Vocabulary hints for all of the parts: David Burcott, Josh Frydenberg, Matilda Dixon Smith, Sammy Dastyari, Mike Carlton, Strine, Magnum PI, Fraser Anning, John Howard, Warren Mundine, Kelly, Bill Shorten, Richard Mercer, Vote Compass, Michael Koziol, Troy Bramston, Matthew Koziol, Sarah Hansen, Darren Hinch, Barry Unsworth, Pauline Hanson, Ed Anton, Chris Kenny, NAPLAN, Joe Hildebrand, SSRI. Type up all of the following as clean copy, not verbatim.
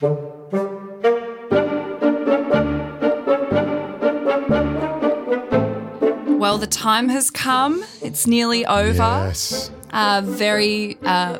Well, the time has come. It's nearly over. Yes. A very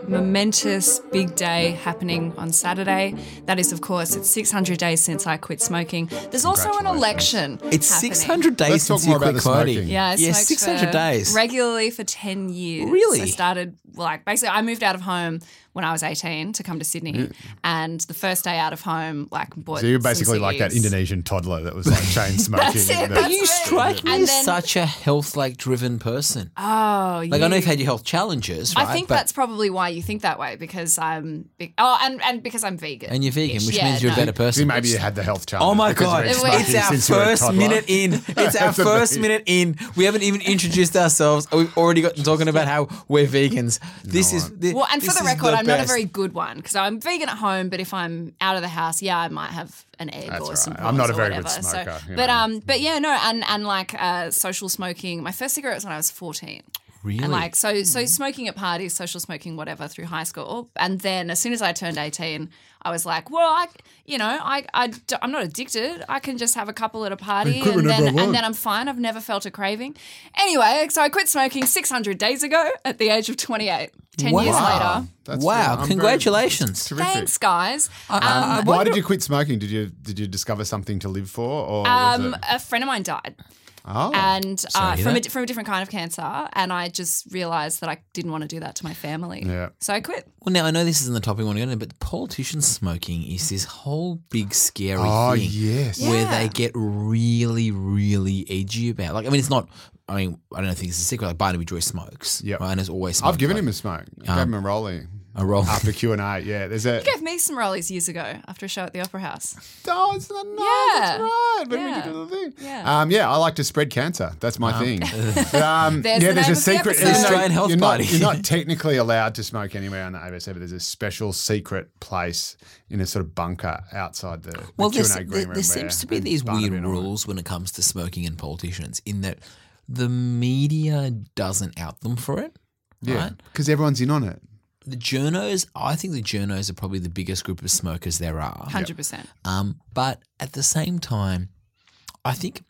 momentous big day happening on Saturday. That is, of course, it's 600 days since I quit smoking. There's also an election. It's happening. 600 days since you quit smoking. Yeah, I smoked 600 days regularly for 10 years. Really? I started, I moved out of home when I was 18 to come to Sydney, and the first day out of home, bought. So you're basically like that Indonesian toddler that was chain smoking. That's it. But you strike me as such a health driven person. Oh, yeah. I know you've had your health challenges, right? I think that's probably why you think that way, because I'm because I'm vegan. And you're vegan, which means you're a better person. Maybe you had the health challenge. Oh my god! It's our first minute in. It's our first minute in. We haven't even introduced ourselves. We've already gotten talking about how we're vegans. This is well, and for the record, I'm not a very good one, because I'm vegan at home, but if I'm out of the house, I might have an egg some prawns. I'm not a very good smoker. So, social smoking. My first cigarette was when I was 14. Really? And smoking at parties, social smoking, whatever, through high school. And then as soon as I turned 18, I was like, I'm not addicted. I can just have a couple at a party and then I'm fine. I've never felt a craving. Anyway, so I quit smoking 600 days ago at the age of 28. 10 years later. That's wow. Congratulations. Thanks, guys. Why did you quit smoking? Did you discover something to live for? Or a friend of mine died. Oh, and from a different kind of cancer, and I just realised that I didn't want to do that to my family. Yeah. So I quit. Well, now I know this isn't the topic we want to go into, but politician smoking is this whole big scary thing where they get really, really edgy about. I don't think it's a secret. Barnaby Joyce smokes. Yeah, right? And has always smoked. I've given him a smoke. I gave him a rollie. A roll after Q&A, You gave me some rollies years ago after a show at the Opera House. Oh, it's not that's right. When we did the thing. Yeah. I like to spread cancer. That's my thing. There's a secret Australian health party. You're not technically allowed to smoke anywhere on the ABC, but there's a special secret place in a sort of bunker outside the Q&A green room. There seems to be these weird rules when it comes to smoking and politicians, in that the media doesn't out them for it. Yeah, because everyone's in on it. The journos, I think the journos are probably the biggest group of smokers there are. 100%. But at the same time, I think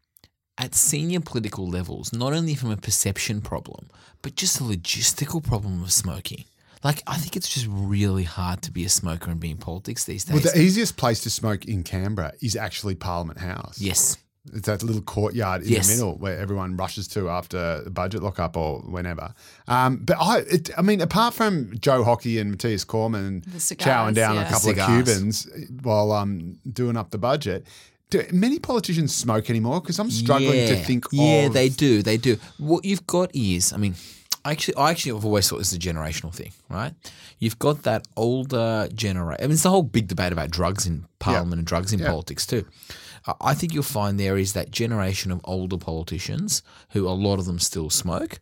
at senior political levels, not only from a perception problem, but just a logistical problem of smoking. I think it's just really hard to be a smoker and be in politics these days. Well, the easiest place to smoke in Canberra is actually Parliament House. Yes. It's that little courtyard in the middle where everyone rushes to after the budget lockup or whenever. But apart from Joe Hockey and Matthias Cormann chowing down a couple of Cubans while doing up the budget, do many politicians smoke anymore? Because I'm struggling to think of. Yeah, they do. They do. What you've got is, I've always thought this is a generational thing, right? You've got that older generation. It's the whole big debate about drugs in Parliament and drugs in politics too. I think you'll find there is that generation of older politicians who a lot of them still smoke.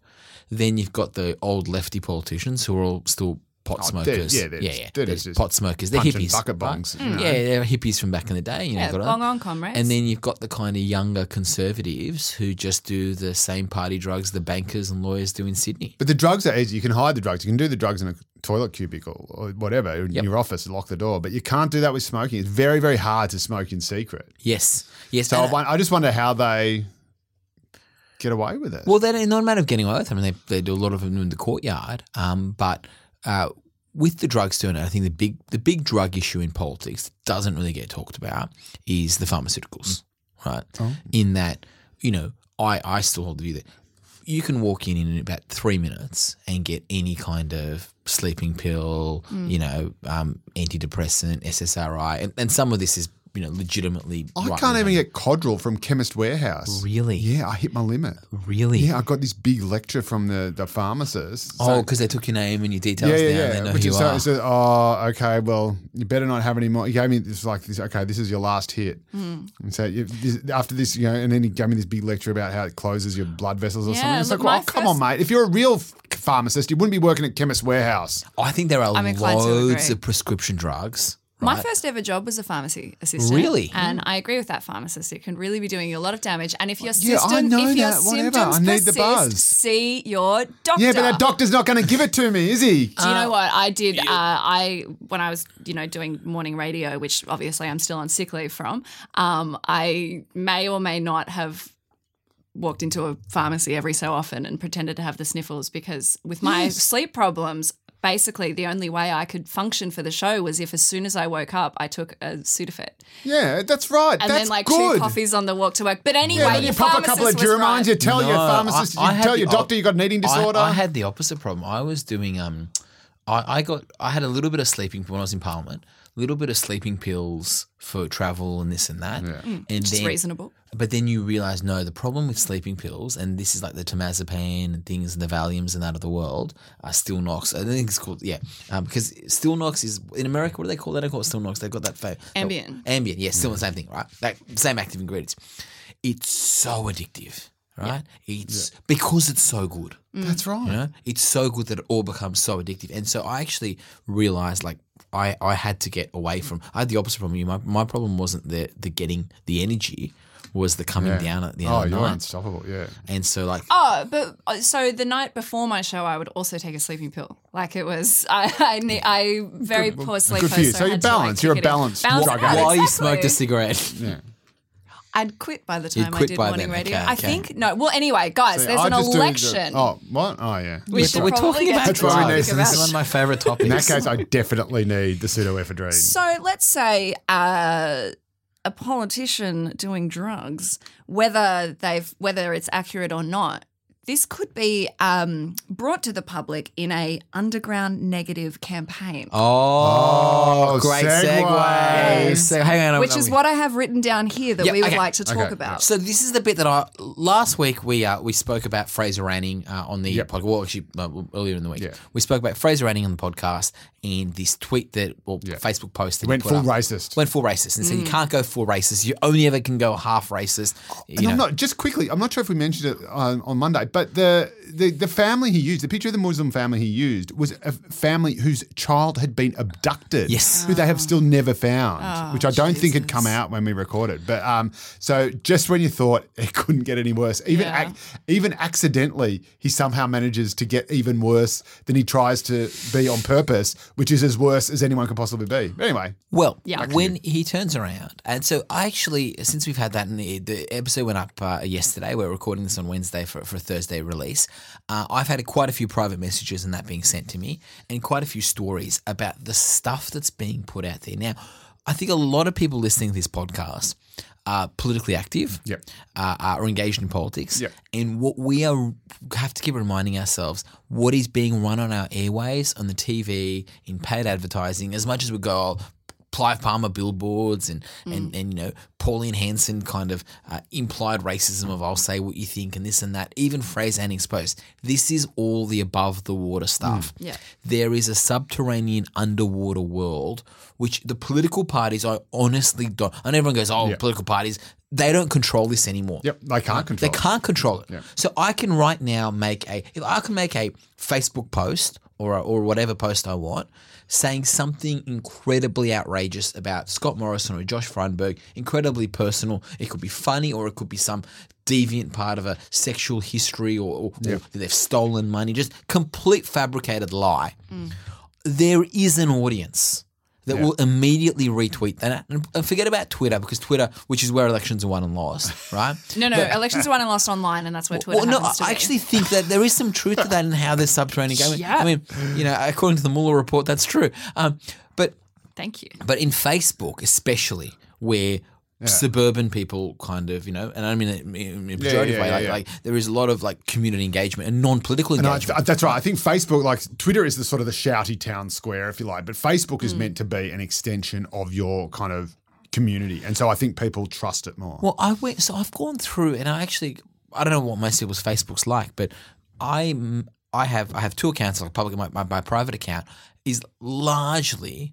Then you've got the old lefty politicians who are all still pot smokers. They're pot smokers. They're hippies. Bucket bongs. Right? They're hippies from back in the day. Long on comrades. And then you've got the kind of younger conservatives who just do the same party drugs the bankers and lawyers do in Sydney. But the drugs are easy. You can hide the drugs. You can do the drugs in a toilet cubicle or whatever in your office and lock the door. But you can't do that with smoking. It's very, very hard to smoke in secret. Yes. So I just wonder how they get away with it. Well, they're not a matter of getting away with it. They do a lot of them in the courtyard. With the drugs doing it, I think the big drug issue in politics that doesn't really get talked about is the pharmaceuticals, right? Oh. In that, I still hold the view that you can walk in about 3 minutes and get any kind of sleeping pill, antidepressant, SSRI, and some of this is legitimately. I can't even get Codral from Chemist Warehouse. Really? Yeah, I hit my limit. Really? Yeah, I got this big lecture from the pharmacist. Oh, because they took your name and your details down. They know who you are. So, okay, well, you better not have any more. He gave me this is your last hit. Mm. And so after this, and then he gave me this big lecture about how it closes your blood vessels or something. It's come on, mate. If you're a real pharmacist, you wouldn't be working at Chemist Warehouse. I think there are loads of prescription drugs Right? My first ever job was a pharmacy assistant. Really? And I agree with that pharmacist. It can really be doing you a lot of damage. And if your symptoms persist, see your doctor. Yeah, but that doctor's not going to give it to me, is he? Do you know what? I did. When I was, doing morning radio, which obviously I'm still on sick leave from, I may or may not have walked into a pharmacy every so often and pretended to have the sniffles because with my sleep problems, basically the only way I could function for the show was if as soon as I woke up I took a Sudafed. Yeah, that's right. And that's then two coffees on the walk to work. But anyway, yeah, you pop a couple of Duramines, right. You tell your pharmacist, you tell your doctor you got an eating disorder. I had the opposite problem. I was doing I had a little bit of sleeping when I was in Parliament, a little bit of sleeping pills for travel and this and that. Yeah. Which is reasonable. But then you realise, the problem with sleeping pills, and this is like the temazepam and things, the Valiums and that of the world, are Still Knox. I think it's called, because Still Knox is, in America, what do they call that? They don't call it Still Knox. They've got that Ambien, still the same thing, right? Like, same active ingredients. It's so addictive, right? Yeah. It's because it's so good. That's right. It's so good that it all becomes so addictive. And so I actually realised, I had to get away from, I had the opposite problem. My problem wasn't the getting the energy, was the coming down at the end of the night. Oh, you're unstoppable, yeah. And so so the night before my show, I would also take a sleeping pill. I very poor sleeper. Good for you. So you're balanced. You're a balanced drug addict. While you smoked a cigarette. Yeah. I'd quit by the time I did morning radio. Okay. I think, no. Well, anyway, guys, there's an election. What? Oh, yeah. We're talking about drugs. This is one of my favourite topics. In that case, I definitely need the pseudoephedrine. So let's say a politician doing drugs, whether it's accurate or not, this could be brought to the public in an underground negative campaign. Oh, great segue. So hang on. Which is what I have written down here that we would like to talk about. So this is the bit that last week we spoke about Fraser Anning on the podcast. Well, actually, earlier in the week. Yeah. We spoke about Fraser Anning on the podcast and this tweet Facebook post that went full racist and said you can't go full racist. You only ever can go half racist. I'm not sure if we mentioned it on Monday, but the family he used, the picture of the Muslim family he used, was a family whose child had been abducted, who they have still never found, which I don't think had come out when we recorded. But so just when you thought it couldn't get any worse, even accidentally, he somehow manages to get even worse than he tries to be on purpose, which is as worse as anyone could possibly be. But anyway, when he turns around, and so I actually, since we've had that, in the episode went up yesterday. We're recording this on Wednesday for a Thursday release. I've had quite a few private messages and that being sent to me and quite a few stories about the stuff that's being put out there. Now, I think a lot of people listening to this podcast are politically active, are engaged in politics, and what we have to keep reminding ourselves, what is being run on our airways, on the TV, in paid advertising, as much as we go, Clive Palmer billboards and Pauline Hanson kind of implied racism of I'll say what you think and this and that, even Fraser Anning's post. This is all the above the water stuff. Yeah. There is a subterranean underwater world which the political parties I honestly don't. And everyone goes, political parties, they don't control this anymore. Yep, they can't control it. They can't control it. Yeah. So I can right now make a Facebook post or whatever post I want, saying something incredibly outrageous about Scott Morrison or Josh Frydenberg, incredibly personal. It could be funny or it could be some deviant part of a sexual history or they've stolen money, just complete fabricated lie. Mm. There is an audience that will immediately retweet that. And forget about Twitter, because Twitter, which is where elections are won and lost, right? Elections are won and lost online, and that's where Twitter happens to be. I actually think that there is some truth to that in how this subterranean going. Yeah. I mean, according to the Mueller report, that's true. But thank you. But in Facebook especially, where suburban people kind of, and I mean in a pejorative way, there is a lot of community engagement and non-political engagement. That's right. I think Facebook, Twitter is the sort of the shouty town square, if you like, but Facebook is meant to be an extension of your kind of community. And so I think people trust it more. Well, I've gone through and I don't know what most people's Facebook's like, but I have two accounts, public and my private account. is largely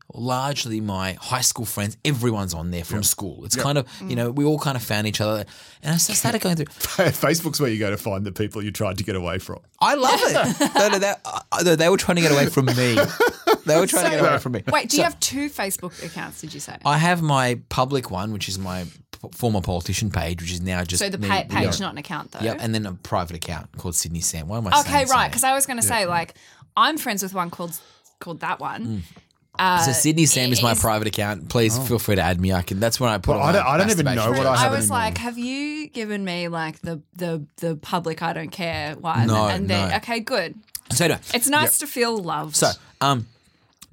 my high school friends. Everyone's on there from school. It's kind of, you know, we all kind of found each other. And I started going through. Facebook's where you go to find the people you tried to get away from. I love it. They were trying to get away from me. They were trying to get away from me. Wait, do you have two Facebook accounts, did you say? I have my public one, which is my former politician page, which is now just... So the page, not an account, though? Yeah, and then a private account called Sydney Sam. Why am I saying Sam? Right, because I was going to say, like, I'm friends with one called that one. Mm. So Sydney Sam is my private account. Please feel free to add me. That's when I put on I don't even know what I have. I was like, have you given me, like, the public I don't care one? No, and then, okay, good. So no. It's nice to feel loved. So,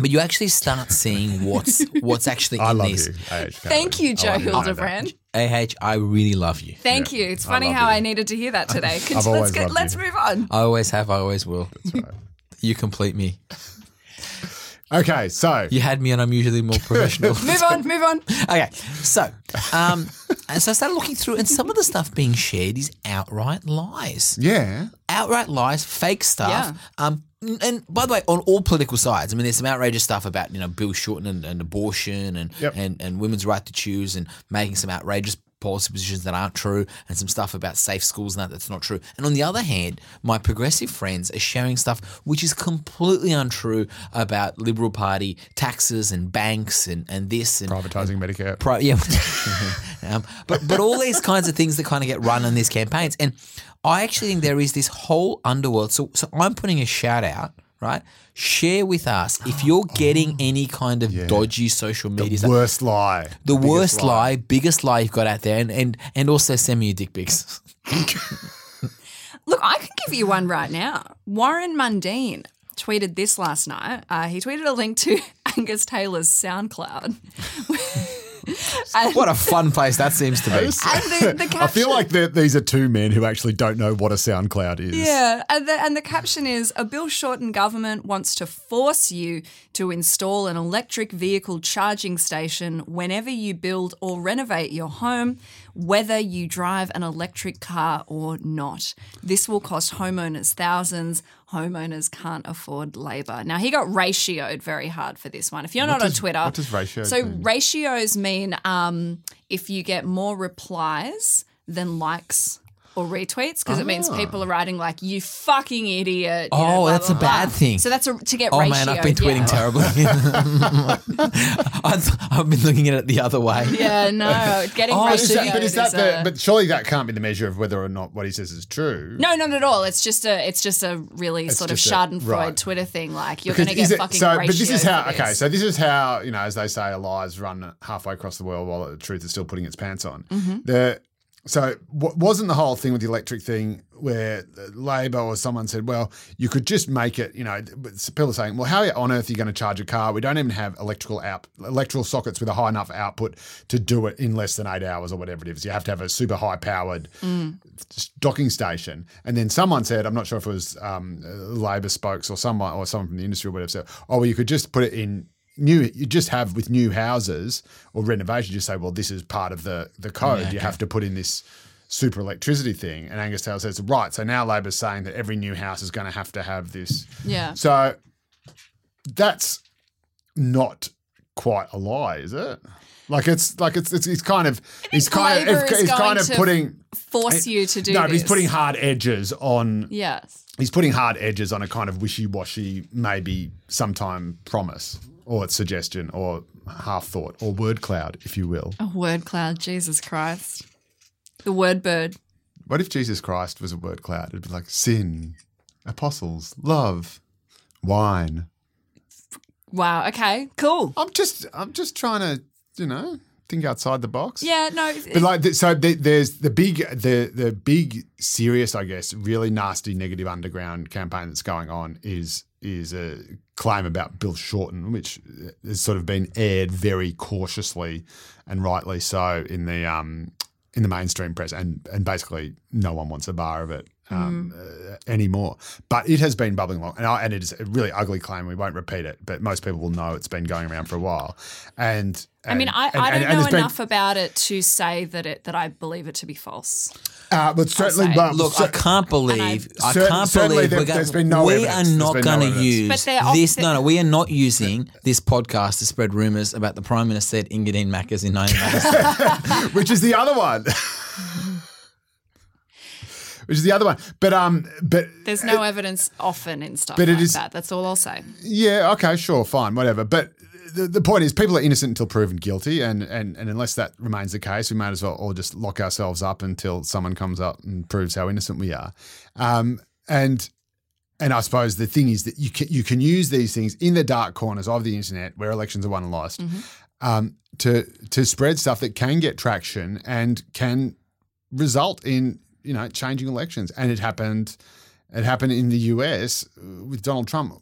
but you actually start seeing what's actually in these. I love you. Thank you, Joe Hildebrand. AH, I really love you. Thank you. It's funny how I needed to hear that today. Let's move on. I always have. I always will. That's right. You complete me. Okay, so. You had me and I'm usually more professional. Move on. Okay, so. And so I started looking through, and some of the stuff being shared is outright lies. Yeah. Outright lies, fake stuff. Yeah. And by the way, on all political sides, I mean, there's some outrageous stuff about, you know, Bill Shorten and abortion and women's right to choose and making some outrageous policy positions that aren't true and some stuff about safe schools and that's not true. And on the other hand, my progressive friends are sharing stuff which is completely untrue about Liberal Party taxes and banks and this. And privatising Medicare. But all these kinds of things that kind of get run on these campaigns. And I actually think there is this whole underworld. So I'm putting a shout out. Right? Share with us if you're getting any kind of dodgy social media. Biggest lie you've got out there. And also send me your dick pics. Look, I can give you one right now. Warren Mundine tweeted this last night. He tweeted a link to Angus Taylor's SoundCloud. What a fun place that seems to be. And the caption, I feel like these are two men who actually don't know what a SoundCloud is. Yeah, and the caption is, a Bill Shorten government wants to force you to install an electric vehicle charging station whenever you build or renovate your home, whether you drive an electric car or not. This will cost homeowners thousands. Homeowners can't afford labour. Now, he got ratioed very hard for this one. If you're on Twitter. What does ratio mean? Ratios mean if you get more replies than likes or retweets, because it means people are writing like, you fucking idiot. You know, that's a bad thing. So that's to get ratioed. Oh, man, I've been tweeting terribly. I've been looking at it the other way. Yeah, no, getting ratioed. But surely that can't be the measure of whether or not what he says is true. No, not at all. It's just a Schadenfreude Twitter thing, like you're going to get fucking ratioed. But this is how, this is how, you know, as they say, a lie's run halfway across the world while the truth is still putting its pants on. Mm-hmm. So wasn't the whole thing with the electric thing where Labor or someone said, well, you could just make it, you know, people are saying, well, how on earth are you going to charge a car? We don't even have electrical sockets with a high enough output to do it in less than 8 hours or whatever it is. You have to have a super high-powered docking station. And then someone said, I'm not sure if it was Labor spokes or someone from the industry or whatever, said, well, you could just put it in. You just have with new houses or renovation, you say, well, this is part of the code. Yeah, okay. You have to put in this super electricity thing. And Angus Taylor says, right, so now Labor's saying that every new house is going to have this. Yeah. So that's not quite a lie, is it? Like he's kind of he's putting hard edges on. Yes. He's putting hard edges on a kind of wishy-washy, maybe sometime promise. Or it's suggestion or half thought or word cloud, if you will. A word cloud, Jesus Christ. The word bird. What if Jesus Christ was a word cloud? It'd be like sin, apostles, love, wine. Wow, okay, cool. I'm just trying to, you know, think outside the box. Yeah, no. But like, so there's the big serious, I guess, really nasty negative underground campaign that's going on is a claim about Bill Shorten, which has sort of been aired very cautiously and rightly so in the mainstream press, and basically no one wants a bar of it anymore. But it has been bubbling along, and it is a really ugly claim. We won't repeat it, but most people will know it's been going around for a while. And I mean, I don't know enough about it to say that I believe it to be false. But certainly, look, I can't believe. I can't believe there's been no evidence. No, no, we are not using this podcast to spread rumours about the Prime Minister at Ingadine Macca's in 1997, which is the other one. But there's no evidence often in stuff like that. That's all I'll say. Yeah. Okay. Sure. Fine. Whatever. But the point is, people are innocent until proven guilty, and unless that remains the case, we might as well all just lock ourselves up until someone comes up and proves how innocent we are. And I suppose the thing is that you can use these things in the dark corners of the internet where elections are won and lost, to spread stuff that can get traction and can result in, you know, changing elections. And it happened. It happened in the US with Donald Trump.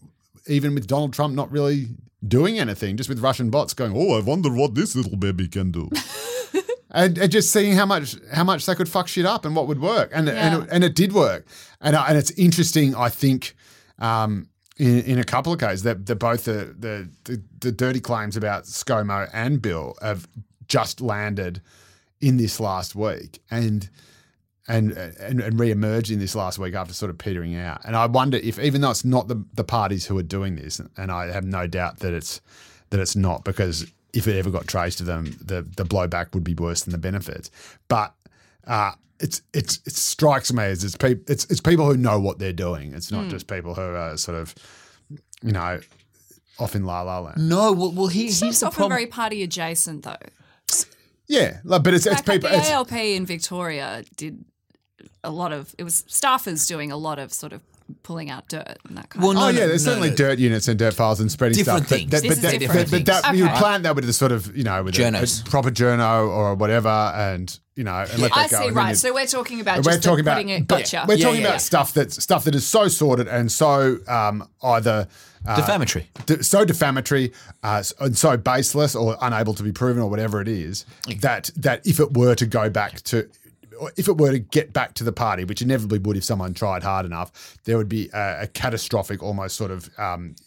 Even with Donald Trump not really doing anything, just with Russian bots going, "Oh, I wonder what this little baby can do," and just seeing how much they could fuck shit up and what would work, and it did work, and it's interesting. I think in a couple of cases that both the dirty claims about ScoMo and Bill have just landed in this last week, and re-emerged in this last week after sort of petering out. And I wonder if, even though it's not the parties who are doing this, and I have no doubt that it's not, because if it ever got traced to them, the blowback would be worse than the benefits. But it strikes me as it's people who know what they're doing. It's not just people who are sort of, you know, off in la la land. No, well here's the problem. It's often very party adjacent though. Yeah, but it's people. The ALP in Victoria did a lot of – it was staffers doing a lot of sort of pulling out dirt and that kind of thing. There's certainly dirt units and dirt files and spreading different stuff. But you would plan that with a sort of, you know, with a proper journo or whatever, and, you know, and let that go. I see, right. So we're talking about We're talking about stuff that is so sordid and so either – defamatory. And so baseless or unable to be proven or whatever it is, that if it were to go back to – if it were to get back to the party, which inevitably would if someone tried hard enough, there would be a catastrophic, almost sort of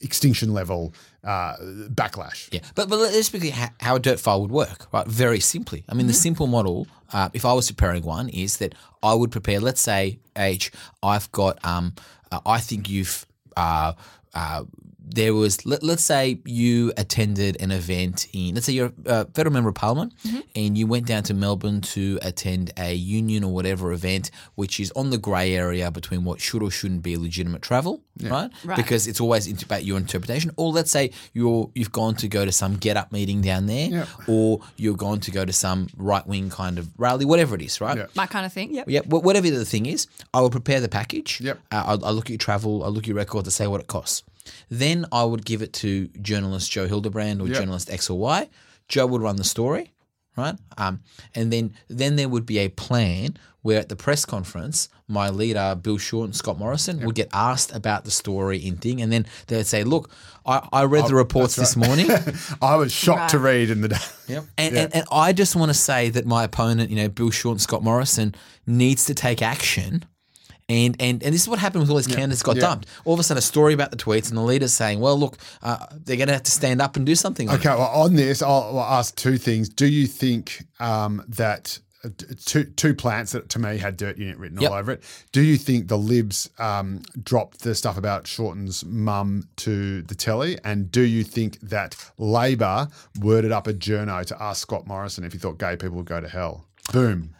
extinction level backlash. Yeah, but let's quickly how a dirt file would work, right? Very simply. I mean, the simple model, if I was preparing one, is that I would prepare, let's say, H, I've got I think you've let's say you attended an event in, let's say you're a federal member of parliament and you went down to Melbourne to attend a union or whatever event, which is on the grey area between what should or shouldn't be legitimate travel, right? Because it's always about your interpretation. Or let's say you've gone to go to some get-up meeting down there or you're going to go to some right-wing kind of rally, whatever it is, right? Yeah. My kind of thing, whatever the thing is, I will prepare the package. Yep. I'll look at your travel, I'll look at your record to say what it costs. Then I would give it to journalist Joe Hildebrand or journalist X or Y. Joe would run the story, right? And then there would be a plan where at the press conference, my leader, Bill Shorten, Scott Morrison, would get asked about the story in thing. And then they would say, look, I read the reports this morning. I was shocked to read in the day. Yep. And I just want to say that my opponent, you know, Bill Shorten, Scott Morrison, needs to take action. And this is what happened with all these candidates got dumped. All of a sudden, a story about the tweets and the leader's saying, well, look, they're going to have to stand up and do something. Okay, well, on this, I'll ask two things. Do you think that two plants that, to me, had dirt unit written all over it, do you think the Libs dropped the stuff about Shorten's mum to the telly? And do you think that Labor worded up a journo to ask Scott Morrison if he thought gay people would go to hell? Boom.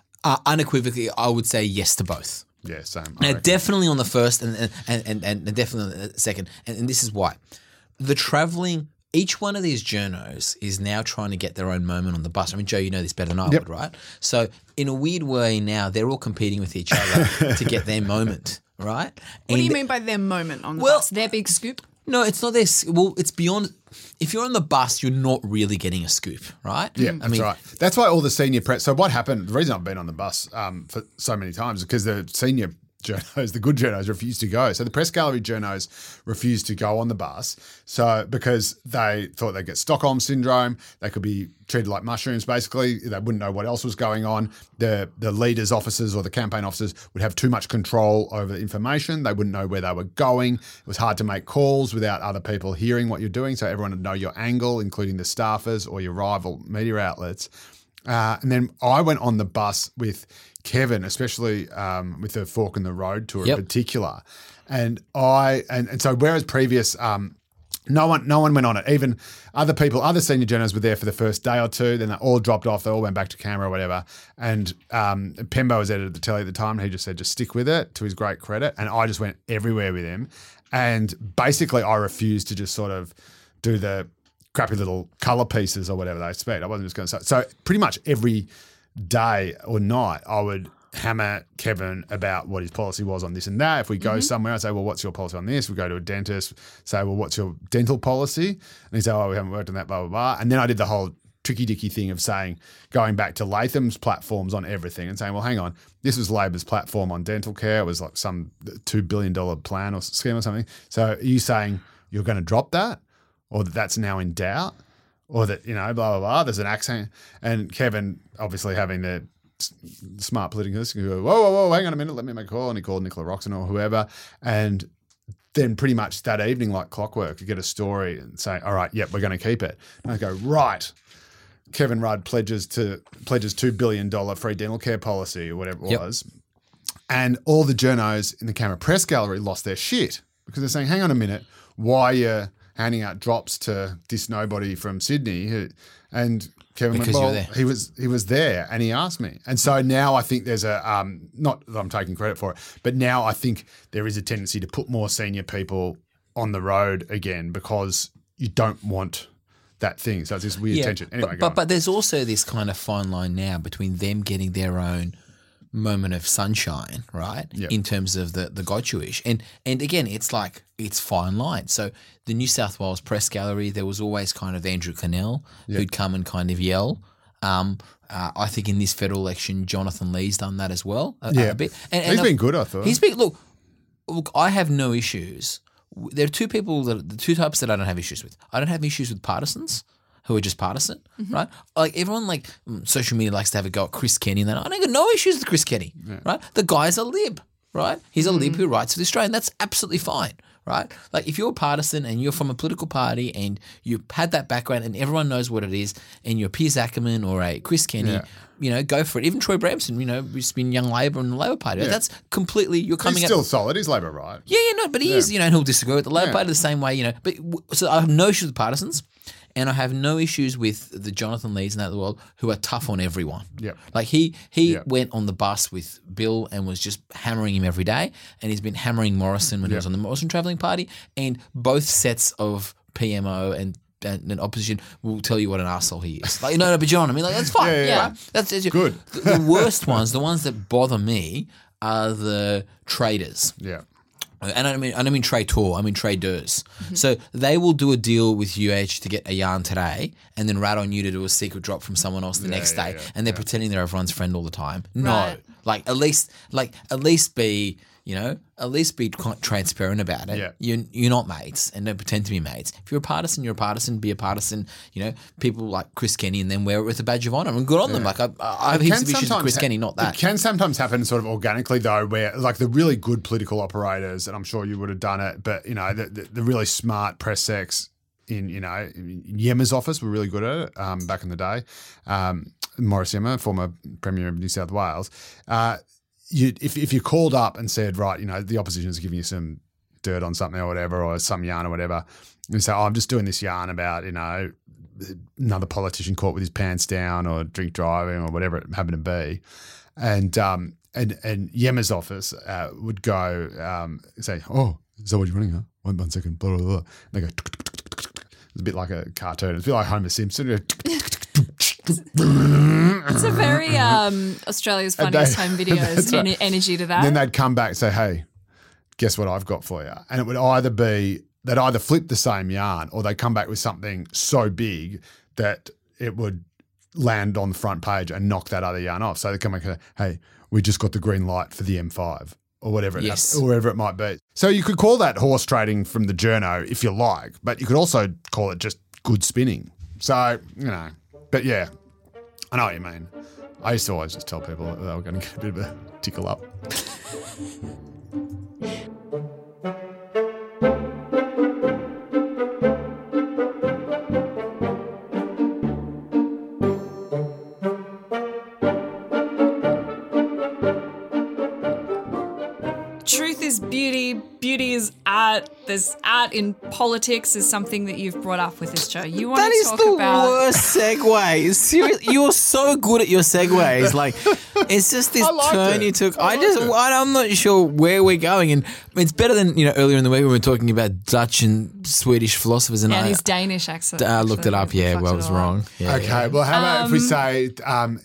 Unequivocally, I would say yes to both. Yeah, same. Now, definitely on the first and definitely on the second. And this is why. The travelling, each one of these journos is now trying to get their own moment on the bus. I mean, Joe, you know this better than I would, right? So in a weird way now, they're all competing with each other to get their moment, right? What do you mean by their moment on the bus? Their big scoop? No, it's not this. Well, it's beyond. If you're on the bus, you're not really getting a scoop, right? Yeah, that's right. That's why all the senior press. So what happened? The reason I've been on the bus for so many times is because the senior journos, the good journos, refused to go. So the press gallery journos refused to go on the bus. So because they thought they'd get Stockholm syndrome, they could be treated like mushrooms. Basically, they wouldn't know what else was going on. The leaders' officers or the campaign officers would have too much control over the information. They wouldn't know where they were going. It was hard to make calls without other people hearing what you're doing. So everyone would know your angle, including the staffers or your rival media outlets. And then I went on the bus with Kevin, especially with the Fork in the Road tour in particular. And so whereas previous no one went on it. Even other people, other senior journalists were there for the first day or two. Then they all dropped off. They all went back to camera or whatever. And Pembo was editor of the telly at the time. And he just said, just stick with it, to his great credit. And I just went everywhere with him. And basically I refused to just sort of do the crappy little colour pieces or whatever they spent. I wasn't just going to say. So pretty much every day or night I would hammer Kevin about what his policy was on this and that. If we go somewhere, I'd say, well, what's your policy on this? We go to a dentist, say, well, what's your dental policy? And he'd say, oh, we haven't worked on that, blah, blah, blah. And then I did the whole tricky-dicky thing of saying, going back to Latham's platforms on everything and saying, well, hang on, this was Labor's platform on dental care. It was like some $2 billion plan or scheme or something. So are you saying you're going to drop that, or that that's now in doubt, or that, you know, blah, blah, blah, there's an accent? And Kevin, obviously having the smart political system, who go, whoa, whoa, whoa, hang on a minute, let me make a call. And he called Nicola Roxon or whoever. And then pretty much that evening, like clockwork, you get a story and say, all right, yep, we're going to keep it. And I go, right, Kevin Rudd pledges $2 billion free dental care policy or whatever it was. And all the journos in the Canberra Press Gallery lost their shit because they're saying, hang on a minute, why are you handing out drops to this nobody from Sydney? And Kevin went, well, he was there and he asked me. And so now I think there's a not that I'm taking credit for it, but now I think there is a tendency to put more senior people on the road again because you don't want that thing. So it's this weird tension. Anyway, but there's also this kind of fine line now between them getting their own moment of sunshine, right? Yep. In terms of the gotchuish. And again, it's like, it's fine line. So the New South Wales Press Gallery, there was always kind of Andrew Connell who'd come and kind of yell. I think in this federal election, Jonathan Lee's done that as well a bit. And he's been good, I thought. He's been, look, I have no issues. There are the two types that I don't have issues with. I don't have issues with partisans who are just partisan, right? Like everyone, like social media likes to have a go at Chris Kenny, and then I got no issues with Chris Kenny, right? The guy's a lib, right? He's a lib who writes for the Australian. That's absolutely fine, right? Like if you're a partisan and you're from a political party and you've had that background and everyone knows what it is, and you're a Piers Ackerman or a Chris Kenny, you know, go for it. Even Troy Bramston, you know, who's been Young Labor and the Labor Party. Yeah. That's completely, you're coming up. He's still solid. He's Labor, right? Yeah, no, but he is, you know, and he'll disagree with the Labor Party the same way, you know. But so I have no issues with partisans. And I have no issues with the Jonathan Lees in that world who are tough on everyone. Yeah. Like he went on the bus with Bill and was just hammering him every day, and he's been hammering Morrison when he was on the Morrison Travelling Party, and both sets of PMO and opposition will tell you what an arsehole he is. Like, no, but you know what I mean? Like, that's fine. Yeah. That's good. The worst ones, the ones that bother me, are the traders. Yeah. And I don't mean traitor, I mean traders. Mm-hmm. So they will do a deal with UH to get a yarn today and then rat on you to do a secret drop from someone else the next day. Yeah, and they're pretending they're everyone's friend all the time. No. Right. Like at least be, you know, at least be transparent about it. Yeah. You're not mates and don't pretend to be mates. If you're a partisan, be a partisan. You know, people like Chris Kenny and then wear it with a badge of honour. And good on them. Like I have heaps of issues with Chris Kenny, not that. It can sometimes happen sort of organically though, where like the really good political operators, and I'm sure you would have done it, but you know, the really smart press secs in, you know, in Yemma's office were really good at it back in the day. Morris Yemma, former Premier of New South Wales, if you called up and said, right, you know, the opposition is giving you some dirt on something or whatever, or some yarn or whatever, and you say, oh, I'm just doing this yarn about, you know, another politician caught with his pants down or drink driving or whatever it happened to be, and Yemma's office would go say, oh, is that what you're running, huh? One second, blah, blah, blah. And they go, it's a bit like a cartoon. It's a bit like Homer Simpson. It's a very Australia's Funniest Home Videos energy to that. And then they'd come back and say, hey, guess what I've got for you? And it would either be they'd either flip the same yarn or they'd come back with something so big that it would land on the front page and knock that other yarn off. So they'd come back and say, hey, we just got the green light for the M5 or whatever or wherever it might be. So you could call that horse trading from the journo if you like, but you could also call it just good spinning. So, you know, but yeah. I know what you mean. I used to always just tell people that they were going to get a bit of a tickle up. is beauty. Beauty is art. There's art in politics is something that you've brought up with this show. You want to talk about... That is the worst segue. You're so good at your segues. Like, it's just this turn you took. I'm not sure where we're going. And it's better than, you know, earlier in the week when we were talking about Dutch and Swedish philosophers. And his Danish accent. I looked it up. Yeah, well, I was wrong. Yeah, okay, yeah. Well, how about if we say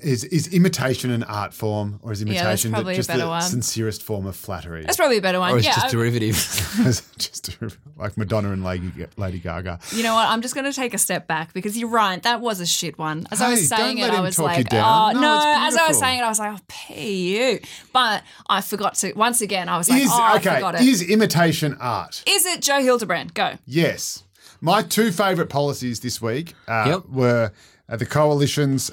is imitation an art form, or is imitation just the sincerest form of flattery? That's probably a better one. Or it's just derivative. Just like Madonna and Lady Gaga. You know what? I'm just going to take a step back because you're right. That was a shit one. As I was saying it, I was like, oh, no. As I was saying it, I was like, oh, PU. But I forgot to, once again, I was like, I forgot it. Is imitation art? Is it Joe Hildebrand? Go. Yes. My two favourite policies this week were the Coalition's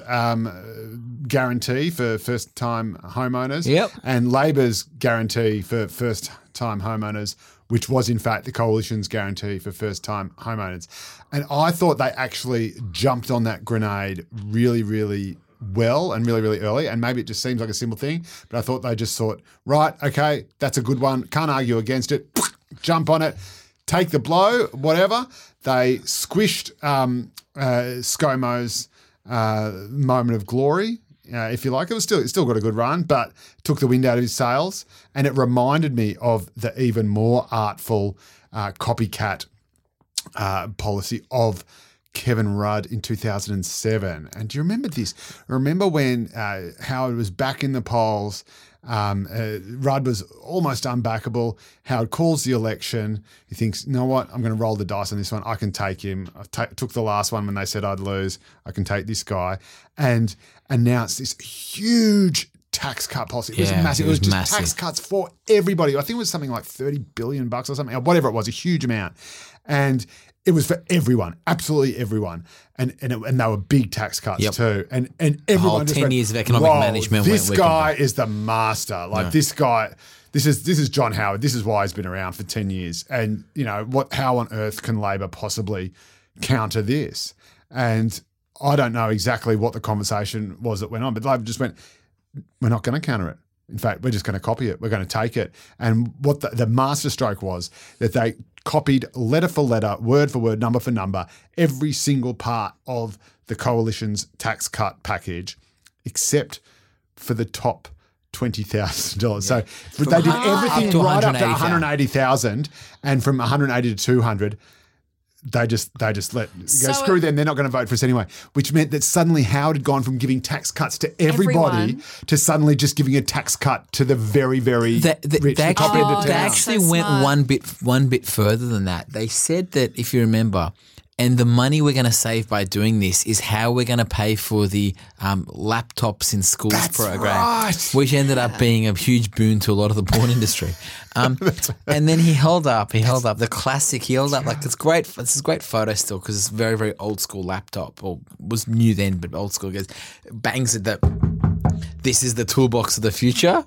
guarantee for first-time homeowners and Labor's guarantee for first-time homeowners, which was, in fact, the Coalition's guarantee for first-time homeowners. And I thought they actually jumped on that grenade really, really well and really, really early. And maybe it just seems like a simple thing, but I thought they just thought, right, okay, that's a good one. Can't argue against it. Jump on it. Take the blow, whatever. They squished ScoMo's moment of glory, if you like. It still got a good run, but took the wind out of his sails. And it reminded me of the even more artful copycat policy of Kevin Rudd in 2007. And do you remember this? Remember when Howard was back in the polls? Rudd was almost unbackable. Howard calls the election. He thinks, you know what, I'm going to roll the dice on this one. I can take him. I took the last one when they said I'd lose. I can take this guy. And announced this huge tax cut policy. It was massive. It was just massive. Tax cuts for everybody. I think it was something like $30 billion or something, or whatever it was, a huge amount. And it was for everyone, absolutely everyone, and they were big tax cuts too, and everyone. The whole 10 years of economic management. This guy is the master. Like this guy, this is John Howard. This is why he's been around for 10 years. And you know what? How on earth can Labor possibly counter this? And I don't know exactly what the conversation was that went on, but Labor just went, "We're not going to counter it. In fact, we're just going to copy it. We're going to take it." And what the masterstroke was that they copied letter for letter, word for word, number for number, every single part of the Coalition's tax cut package, except for the top $20,000. So they did everything right up to $180,000, and from $180,000 to $200,000, they just let go. So screw them. They're not going to vote for us anyway. Which meant that suddenly Howard had gone from giving tax cuts to everyone to suddenly just giving a tax cut to the very, very rich. They actually went one bit further than that. They said that, if you remember, and the money we're going to save by doing this is how we're going to pay for the laptops in schools program, which ended up being a huge boon to a lot of the porn industry. And then he held up the classic. He held up like it's great. This is a great photo still because it's a very, very old school laptop, or was new then, but old school. Goes bangs at that. This is the toolbox of the future.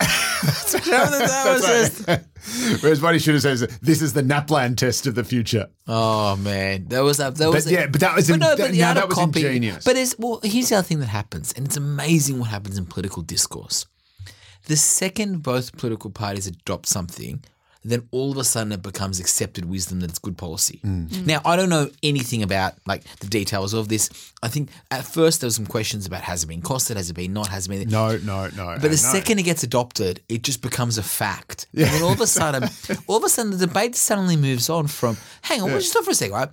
Whereas what he should have said is, "This is the NAPLAN test of the future." Oh man, that was ingenious. But here's the other thing that happens, and it's amazing what happens in political discourse. The second both political parties adopt something, then all of a sudden it becomes accepted wisdom that it's good policy. Mm. Now, I don't know anything about like the details of this. I think at first there were some questions about has it been costed, has it been not, has it been... No. But the second it gets adopted, it just becomes a fact. Yeah. And then all of a sudden the debate suddenly moves on from, hang on, we'll just stop for a second, right?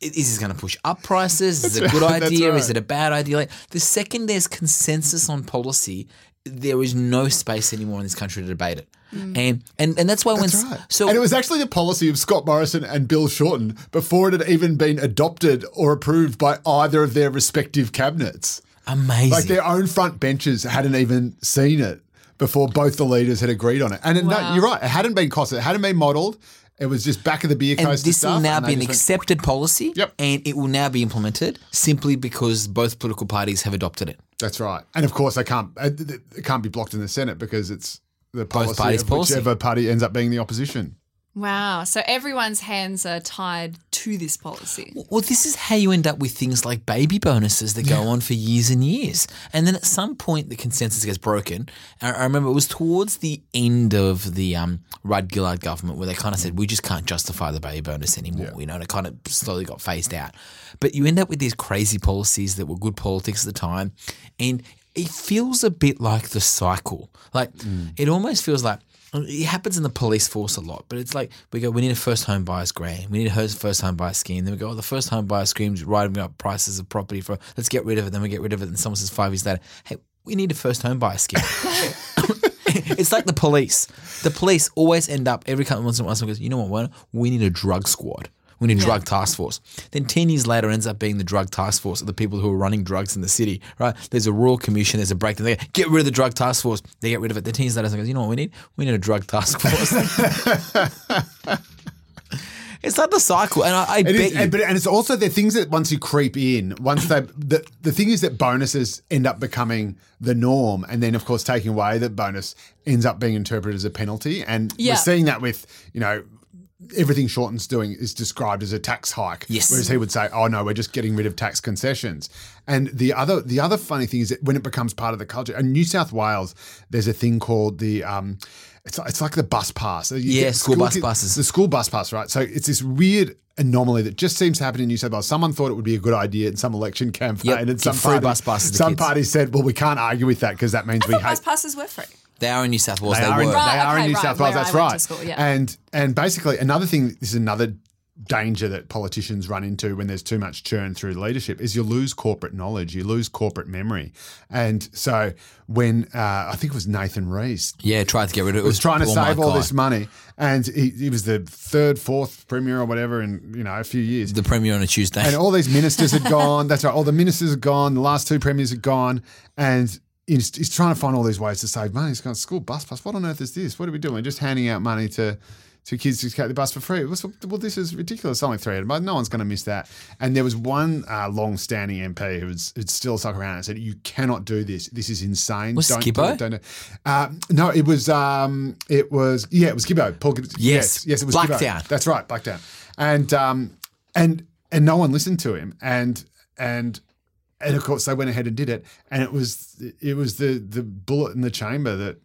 Is this going to push up prices? Is it a good idea? Right. Is it a bad idea? Like, the second there's consensus on policy, there is no space anymore in this country to debate it. Mm. And that's why that's when right. So and it was actually the policy of Scott Morrison and Bill Shorten before it had even been adopted or approved by either of their respective cabinets. Amazing. Like their own front benches hadn't even seen it before both the leaders had agreed on it. And you're right, it hadn't been costed, it hadn't been modelled. It was just back of the beer coaster stuff. And this will now be an accepted policy and it will now be implemented simply because both political parties have adopted it. That's right. And, of course, it can't be blocked in the Senate because it's the policy of whichever party ends up being the opposition. Wow. So everyone's hands are tied to this policy. Well, this is how you end up with things like baby bonuses that go on for years and years. And then at some point the consensus gets broken. I remember it was towards the end of the Rudd-Gillard government where they kind of said, we just can't justify the baby bonus anymore. Yeah. You know, and it kind of slowly got phased out. But you end up with these crazy policies that were good politics at the time. And it feels a bit like the cycle. Like it almost feels like, it happens in the police force a lot, but it's like we go, we need a first home buyer's grant. We need a first home buyer scheme. Then we go, oh, the first home buyer scheme's riding up prices of property. Let's get rid of it. Then we get rid of it. And someone says 5 years later, hey, we need a first home buyer scheme. It's like the police. The police always end up, every couple of months, someone goes, you know what, Werner? We need a drug squad. We need a drug task force. Then 10 years later ends up being the drug task force of the people who are running drugs in the city, right? There's a royal commission, there's a breakdown. They get rid of the drug task force. They get rid of it. Then 10 years later, someone goes, you know what we need? We need a drug task force. It's like the cycle. And I bet you. And it's also the things that once you creep in, once they the thing is that bonuses end up becoming the norm. And then, of course, taking away that bonus ends up being interpreted as a penalty. And we're seeing that with, you know, everything Shorten's doing is described as a tax hike. Yes. Whereas he would say, oh, no, we're just getting rid of tax concessions. And the other funny thing is that when it becomes part of the culture, in New South Wales, there's a thing called the it's like the bus pass. School bus passes. The school bus pass, right? So it's this weird anomaly that just seems to happen in New South Wales. Someone thought it would be a good idea in some election campaign. Yep. And some party said, well, we can't argue with that because that means bus passes were free. They are in New South Wales. They are in New South Wales. That's right. School, yeah. And basically another thing, this is another danger that politicians run into when there's too much churn through leadership, is you lose corporate knowledge, you lose corporate memory. And so when I think it was Nathan Rees. Yeah, tried to get rid of it. Was trying to save all this money. And he was the third, fourth premier or whatever in, you know, a few years. The premier on a Tuesday. And all these ministers had gone. That's right. All the ministers had gone. The last two premiers had gone. And he's trying to find all these ways to save money. He's going, school bus pass, what on earth is this? What are we doing? Just handing out money to kids to get the bus for free. Well, this is ridiculous. It's only 300, but no one's going to miss that. And there was one long-standing MP who'd still stuck around and said, you cannot do this. This is insane. Was Gibbo? No, it was Gibbo. Paul Gibbo. Yes, it was Blackdown. Gibbo. That's right, Blackdown. And no one listened to him. And of course, they went ahead and did it, and it was the bullet in the chamber that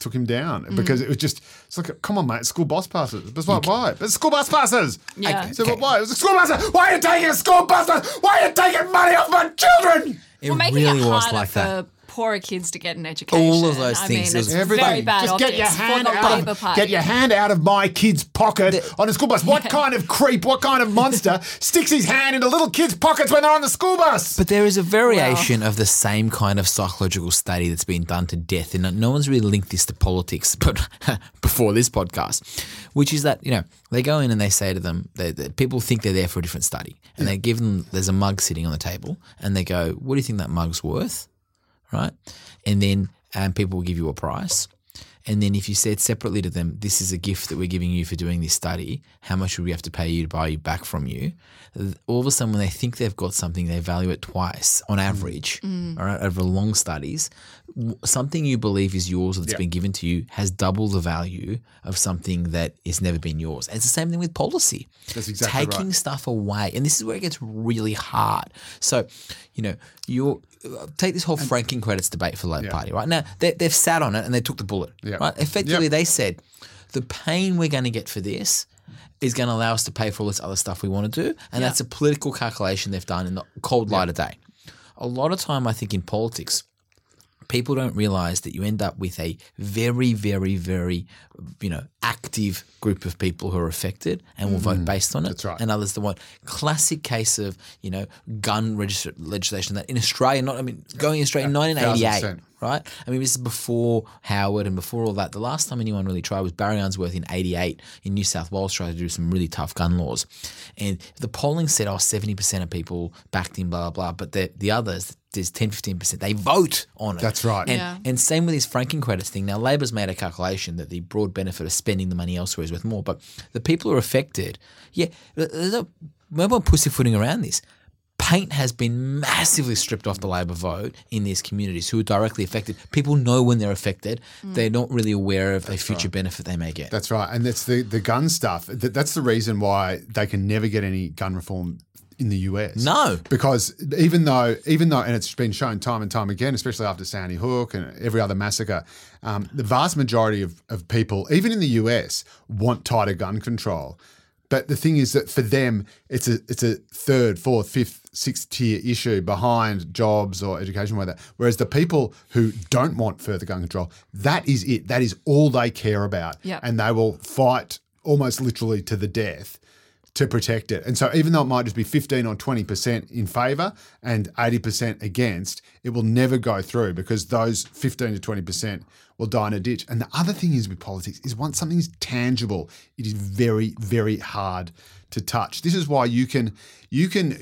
took him down because it was just it's like, come on, mate, school bus passes. But why? It's school bus passes. Yeah. Okay. So why? It was a school bus. Why are you taking a school bus? Why are you taking money off my children? It really was like that. Poorer kids to get an education. All of those things. It's very bad. Just get your hand out of my kid's pocket on a school bus. What kind of creep, what kind of monster sticks his hand into little kids' pockets when they're on the school bus? But there is a variation of the same kind of psychological study that's been done to death, and no one's really linked this to politics but before this podcast, which is that, you know, they go in and they say to them, people think they're there for a different study, and they give them, there's a mug sitting on the table, and they go, what do you think that mug's worth? Right? And then people will give you a price. And then if you said separately to them, this is a gift that we're giving you for doing this study, how much would we have to pay you to buy you back from you? All of a sudden when they think they've got something, they value it twice on average, all right, over long studies. Something you believe is yours or that's been given to you has double the value of something that has never been yours. And it's the same thing with policy. That's exactly right. Taking stuff away. And this is where it gets really hard. So, you know, you're take this whole franking credits debate for the Labor Party, right? Now, they've sat on it and they took the bullet, right? Effectively, they said, the pain we're going to get for this is going to allow us to pay for all this other stuff we want to do. And that's a political calculation they've done in the cold light of day. A lot of time, I think, in politics, people don't realise that you end up with a very, very, very, you know, active group of people who are affected and will vote based on it. That's right. And others that won't. Classic case of, you know, gun legislation that in Australia, in 1988, 1,000%. Right? I mean, this is before Howard and before all that. The last time anyone really tried was Barry Unsworth in 88 in New South Wales, tried to do some really tough gun laws. And the polling said, 70% of people backed in, blah, blah, blah. But the others, there's 10, 15%. They vote on it. That's right. And same with this franking credits thing. Now, Labor's made a calculation that the broad benefit of spending the money elsewhere is worth more. But the people who are affected, there's no pussyfooting around this. paint has been massively stripped off the Labor vote in these communities who are directly affected. People know when they're affected. Mm. They're not really aware of a future benefit they may get. That's right. And that's the gun stuff. That's the reason why they can never get any gun reform in the US. No. Because even though, and it's been shown time and time again, especially after Sandy Hook and every other massacre, the vast majority of people, even in the US, want tighter gun control. But the thing is that for them, it's a third, fourth, fifth, sixth tier issue behind jobs or education, whatever. Whereas the people who don't want further gun control, that is it. That is all they care about. Yep. And they will fight almost literally to the death to protect it. And so even though it might just be 15 or 20% in favour and 80% against, it will never go through because those 15 to 20% will die in a ditch. And the other thing is with politics is once something is tangible, it is very, very hard to touch. This is why you can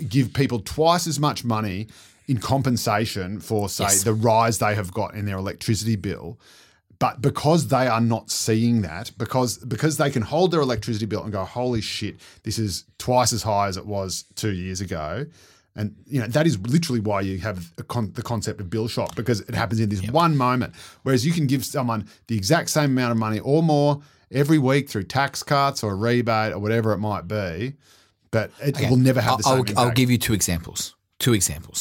give people twice as much money in compensation for, say, the rise they have got in their electricity bill. But because they are not seeing that, because they can hold their electricity bill and go, holy shit, this is twice as high as it was 2 years ago. And, you know, that is literally why you have the concept of bill shock, because it happens in this one moment. Whereas you can give someone the exact same amount of money or more every week through tax cuts or a rebate or whatever it might be, but it will never have the same impact. I'll give you two examples.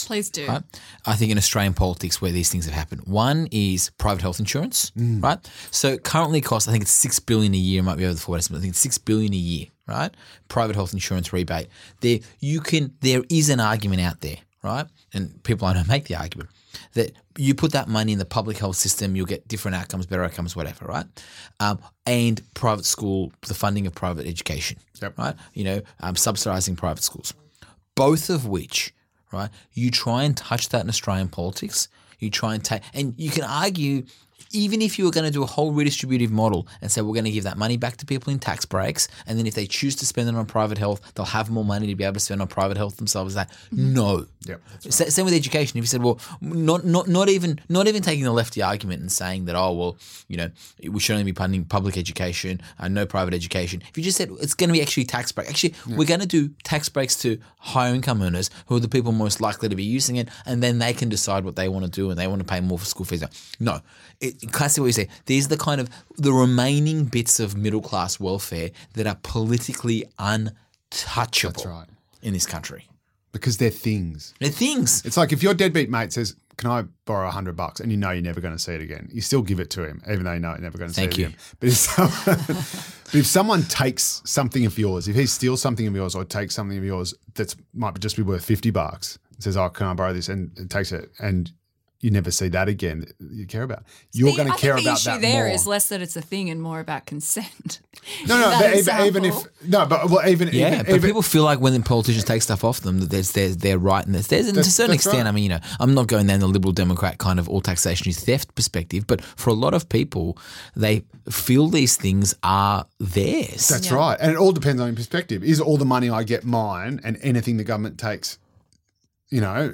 Please do. Right? I think in Australian politics where these things have happened. One is private health insurance, right? So currently costs, I think it's $6 billion a year, might be over the forward estimate. I think it's $6 billion a year, right? Private health insurance rebate. There is an argument out there, right? And people I know make the argument that you put that money in the public health system, you'll get different outcomes, better outcomes, whatever, right? And private school, the funding of private education, right? You know, subsidising private schools, both of which... Right, you try and touch that in Australian politics. You try and take, and you can argue, even if you were going to do a whole redistributive model and say we're going to give that money back to people in tax breaks, and then if they choose to spend it on private health, they'll have more money to be able to spend on private health themselves. That no, right. Same with education. If you said, well, not even taking the lefty argument and saying that, oh well, you know, we should only be funding public education, no private education. If you just said it's going to be actually tax break, we're going to do tax breaks to higher income earners who are the people most likely to be using it, and then they can decide what they want to do and they want to pay more for school fees. No. Classically, what you say, these are the kind of the remaining bits of middle class welfare that are politically untouchable. That's right. In this country. Because they're things. They're things. It's like if your deadbeat mate says, can I borrow $100 and you know you're never going to see it again, you still give it to him even though you know you're never going to see it again. But if someone takes something of yours, if he steals something of yours or takes something of yours that might just be worth $50, says, oh, can I borrow this, and takes it, and you never see that again. You care about. You're going to care about that more. The issue there is less that it's a thing and more about consent. But people feel like when politicians take stuff off them that they're right and that's theirs. And to a certain extent, right. I mean, you know, I'm not going down the Liberal Democrat kind of all taxation is theft perspective, but for a lot of people, they feel these things are theirs. That's right, and it all depends on your perspective. Is all the money I get mine, and anything the government takes? You know,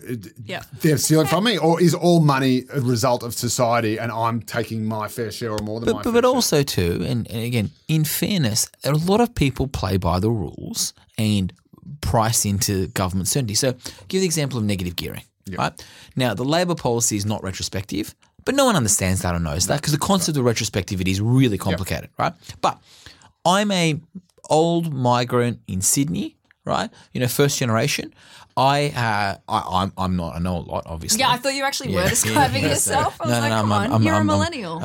they're stealing from me, or is all money a result of society and I'm taking my fair share or more than my fair share? But also too, and again, in fairness, a lot of people play by the rules and price into government certainty. So give the example of negative gearing, right? Now, the Labor policy is not retrospective, but no one understands that or knows that because the concept of retrospectivity is really complicated, right? But I'm a old migrant in Sydney, right? You know, first generation. I'm not. I know a lot, obviously. Yeah, I thought you actually were describing yourself. I was you're a millennial.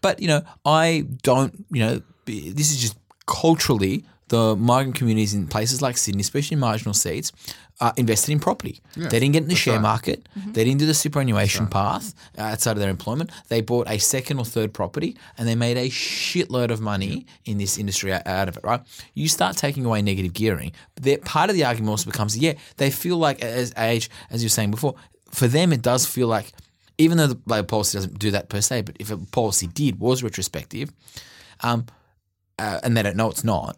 But you know, I don't. You know, this is just culturally the migrant communities in places like Sydney, especially in marginal seats, invested in property. Yeah, they didn't get in the share market. Mm-hmm. They didn't do the superannuation path outside of their employment. They bought a second or third property and they made a shitload of money in this industry out of it, right? You start taking away negative gearing. Part of the argument also becomes, they feel like as age, as you were saying before, for them it does feel like, even though the Labor policy doesn't do that per se, but if a policy was retrospective, and they don't know it's not,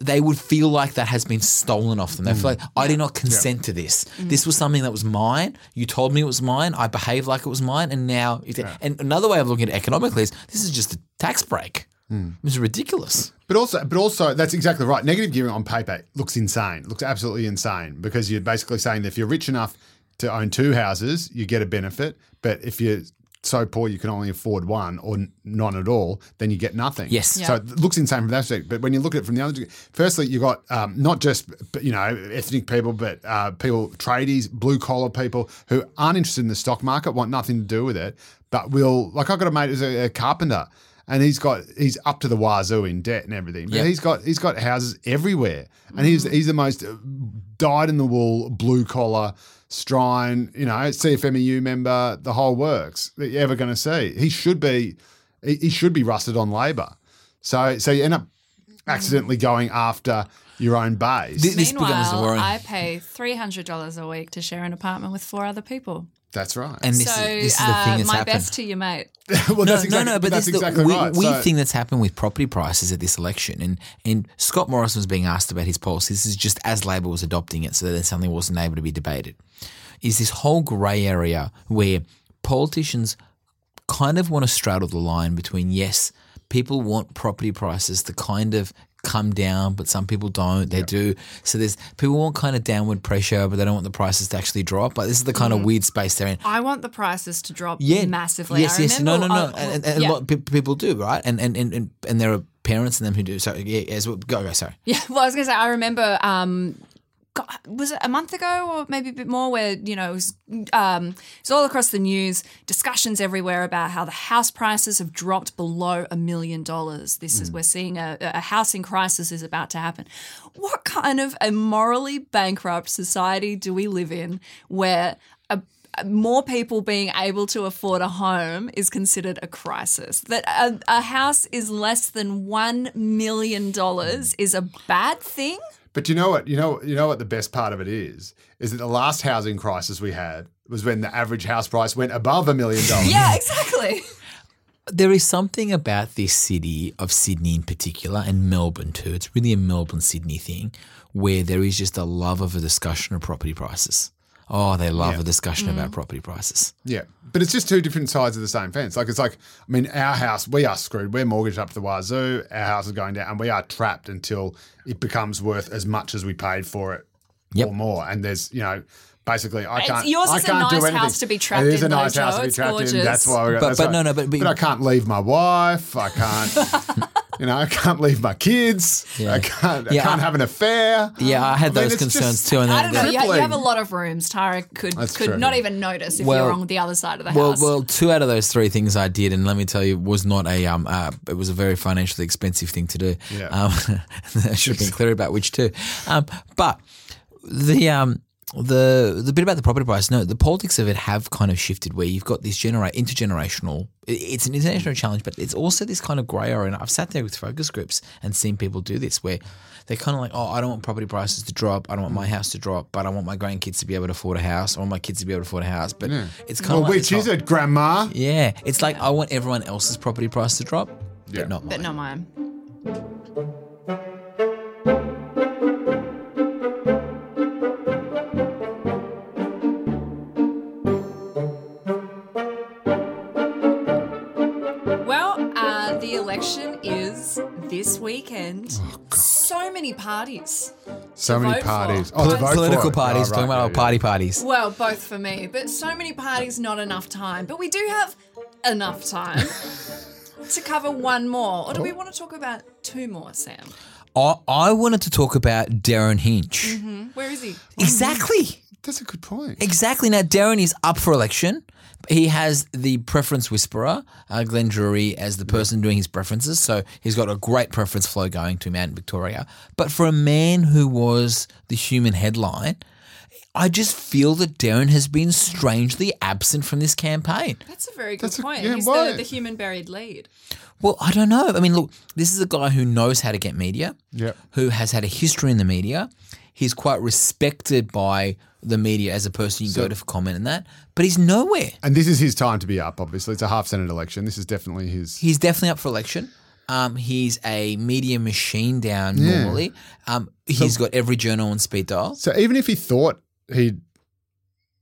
they would feel like that has been stolen off them. They feel like, I did not consent to this. This was something that was mine. You told me it was mine. I behaved like it was mine. And now – and another way of looking at it economically is this is just a tax break. It was ridiculous. But also, that's exactly right. Negative gearing on paper looks insane. It looks absolutely insane because you're basically saying that if you're rich enough to own two houses, you get a benefit. But if you're so poor you can only afford one or none at all, then you get nothing. Yes. Yeah. So it looks insane from that perspective. But when you look at it from the other, firstly, you've got not just, ethnic people, but people, tradies, blue-collar people who aren't interested in the stock market, want nothing to do with it, but will, like I've got a mate who's a carpenter. And he's up to the wazoo in debt and everything. But he's got houses everywhere, and he's the most dyed in the wool blue collar Strine, CFMEU member, the whole works that you're ever going to see. He should be rusted on Labor. So you end up accidentally going after your own base. This becomes the worry. I pay $300 a week to share an apartment with four other people. That's right. And this is the thing that's my happened. Best to you, mate. Well, that's exactly right. Thing that's happened with property prices at this election, and Scott Morrison was being asked about his policy. This is just as Labor was adopting it, so that something wasn't able to be debated. Is this whole grey area where politicians kind of want to straddle the line between, yes, people want property prices to kind of come down, but some people don't. They do. So there's people want kind of downward pressure, but they don't want the prices to actually drop. Like, this is the kind of weird space they're in. I want the prices to drop massively. Yes. No. And a lot of people do, right? And there are parents in them who do. So Sorry. Yeah. Well, I was going to say I remember. God, was it a month ago or maybe a bit more where, it was all across the news, discussions everywhere about how the house prices have dropped below $1 million. This is, we're seeing a housing crisis is about to happen. What kind of a morally bankrupt society do we live in where more people being able to afford a home is considered a crisis? That a house is less than $1 million is a bad thing? But you know what? You know what the best part of it is? Is that the last housing crisis we had was when the average house price went above $1 million. Yeah, exactly. There is something about this city of Sydney in particular, and Melbourne too. It's really a Melbourne-Sydney thing where there is just a love of a discussion of property prices. Oh, they love a discussion about property prices. Yeah. But it's just two different sides of the same fence. Our house, we are screwed. We're mortgaged up to the wazoo. Our house is going down and we are trapped until it becomes worth as much as we paid for it or more. And there's, basically I can't do anything. Yours is a nice house to be trapped in. It is a nice house to be trapped in. That's why we're But I can't leave my wife. I can't. I can't leave my kids. Yeah. I can't have an affair. Yeah, I had those concerns too. And I don't know. You have a lot of rooms. Tara could not even notice if you're on the other side of the house. Well, two out of those three things I did, and let me tell you, was not a it was a very financially expensive thing to do. Yeah. I should have been clear about which two. But the bit about the property price, the politics of it have kind of shifted where you've got this intergenerational. It's an international challenge, but it's also this kind of grey area. And I've sat there with focus groups and seen people do this where they're kind of like, I don't want property prices to drop. I don't want my house to drop, but I want my grandkids to be able to afford a house. I want my kids to be able to afford a house. But it's kind of like, which is it, Grandma? Yeah. It's like I want everyone else's property price to drop, but not mine. Is this weekend. Oh, so many parties. So many parties. Political parties. Talking about party parties. Well, both for me, but so many parties, not enough time. But we do have enough time to cover one more. Or do we want to talk about two more, Sam? I wanted to talk about Darren Hinch. Mm-hmm. Where is he? Exactly. That's a good point. Exactly. Now, Darren is up for election. He has the preference whisperer, Glenn Druery, as the person doing his preferences. So he's got a great preference flow going to him out in Victoria. But for a man who was the human headline, I just feel that Darren has been strangely absent from this campaign. That's a very good point. Yeah, he's the human buried lead. Well, I don't know. I mean, look, this is a guy who knows how to get media, who has had a history in the media. He's quite respected by the media as a person you go to for comment and that, but he's nowhere. And this is his time to be up, obviously. It's a half-Senate election. This is definitely his. He's definitely up for election. He's a media machine down normally. He's got every journal on speed dial. So even if he thought he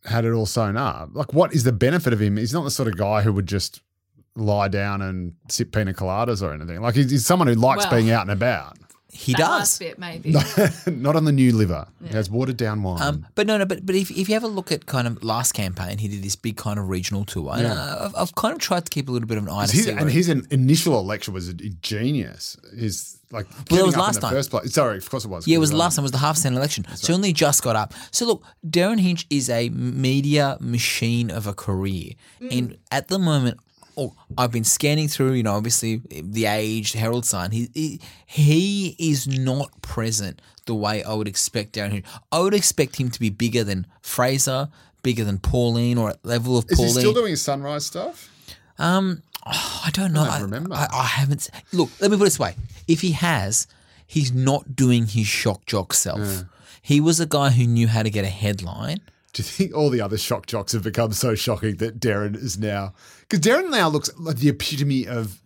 had it all sewn up, what is the benefit of him? He's not the sort of guy who would just lie down and sip pina coladas or anything. Like he's someone who likes being out and about. He does. Last bit, maybe. Not on the new liver. Yeah. He has watered down wine. But if you have a look at kind of last campaign, he did this big kind of regional tour. Yeah. I've kind of tried to keep a little bit of an eye to see. And his initial election was a genius. His it was last time. First place. Sorry, of course it was. Yeah, it was last time. It was the half Senate election. Right. So only just got up. So look, Darren Hinch is a media machine of a career, and at the moment. Oh, I've been scanning through, you know, obviously the Age, Herald Sun. He is not present the way I would expect Darren Hinch. I would expect him to be bigger than Fraser, bigger than Pauline, or at level of Pauline. Is he still doing his Sunrise stuff? I don't know. I don't remember. I haven't. Look, let me put it this way. If he has, he's not doing his shock jock self. Yeah. He was a guy who knew how to get a headline. Do you think all the other shock jocks have become so shocking that Darren is now – because Darren now looks like the epitome of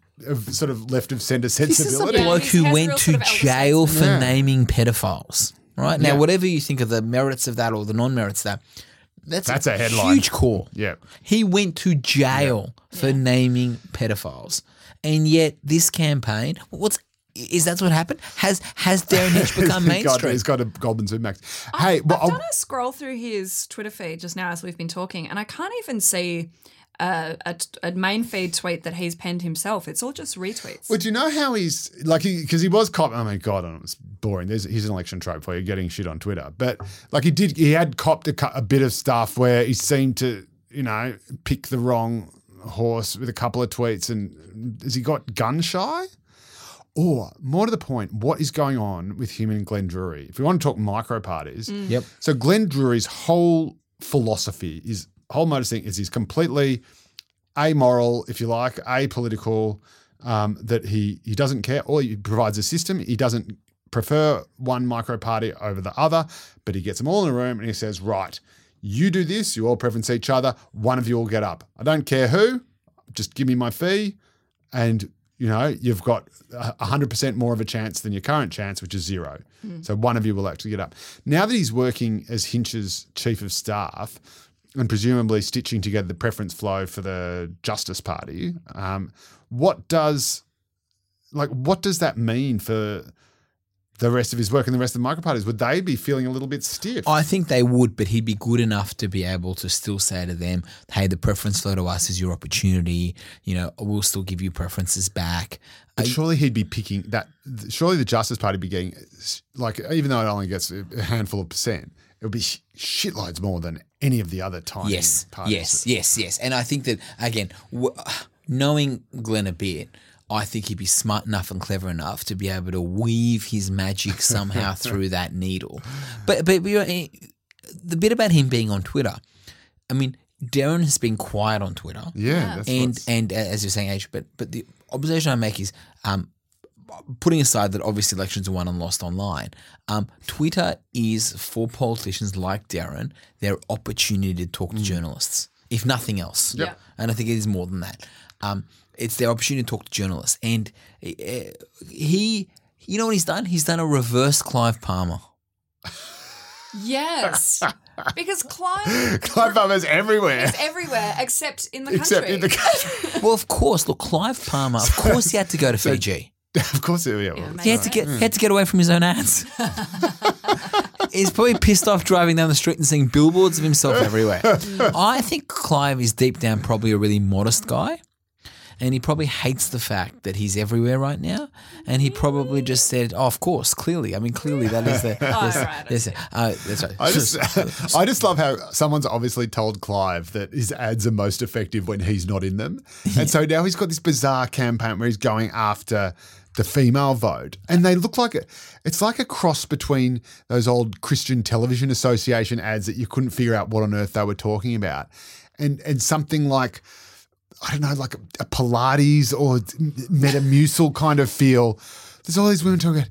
sort of left of centre sensibility. This is a bloke who went to jail for naming pedophiles, right? Now, whatever you think of the merits of that or the non-merits of that, that's a headline. Huge call. Yeah. He went to jail for naming pedophiles, and yet this campaign – is that what happened? Has Darren Hinch become mainstream? God, he's got a Goblin Zoom Max. I've done a scroll through his Twitter feed just now as we've been talking, and I can't even see a main feed tweet that he's penned himself. It's all just retweets. Well, do you know how he's – like, because he was – oh, my God, it was boring. He's an election trope for you, getting shit on Twitter. But, like, he had copped a bit of stuff where he seemed to, you know, pick the wrong horse with a couple of tweets. And has he got gun shy? Or, more to the point, what is going on with him and Glenn Druery? If we want to talk micro parties, so Glenn Druery's whole philosophy, his whole modus thing is he's completely amoral, if you like, apolitical, that he doesn't care, or he provides a system. He doesn't prefer one micro party over the other, but he gets them all in a room and he says, right, you do this, you all preference each other, one of you all get up. I don't care who, just give me my fee and... You know, you've got 100% more of a chance than your current chance, which is zero. So one of you will actually get up. Now that he's working as Hinch's chief of staff and presumably stitching together the preference flow for the Justice Party, what does that mean for the rest of his work and the rest of the micro-parties? Would they be feeling a little bit stiff? I think they would, but he'd be good enough to be able to still say to them, hey, the preference flow to us is your opportunity. You know, we'll still give you preferences back. But surely he'd be picking that – surely the Justice Party would be getting – like even though it only gets a handful of percent, it would be shitloads more than any of the other tiny parties. Yes. And I think that, again, knowing Glenn a bit – I think he'd be smart enough and clever enough to be able to weave his magic somehow through that needle. But the bit about him being on Twitter, I mean, Darren has been quiet on Twitter. Yeah. And as you're saying, Age, but the observation I make is putting aside that obviously elections are won and lost online, Twitter is for politicians like Darren their opportunity to talk to journalists, if nothing else. Yeah. And I think it is more than that. It's their opportunity to talk to journalists. And he, you know what he's done? He's done a reverse Clive Palmer. Yes. Because Clive Palmer's everywhere. He's everywhere except in the country. Well, of course. Look, Clive Palmer, of course he had to go to Fiji. Of course he did. Yeah, he had to get away from his own ads. He's probably pissed off driving down the street and seeing billboards of himself everywhere. I think Clive is deep down probably a really modest guy. And he probably hates the fact that he's everywhere right now. And he probably just said, oh, of course, clearly. I mean, clearly that is the... That's right. I just love how someone's obviously told Clive that his ads are most effective when he's not in them. And so now he's got this bizarre campaign where he's going after the female vote. And they look like it's like a cross between those old Christian Television Association ads that you couldn't figure out what on earth they were talking about. And something like... I don't know, like a Pilates or Metamucil kind of feel. There's all these women talking about,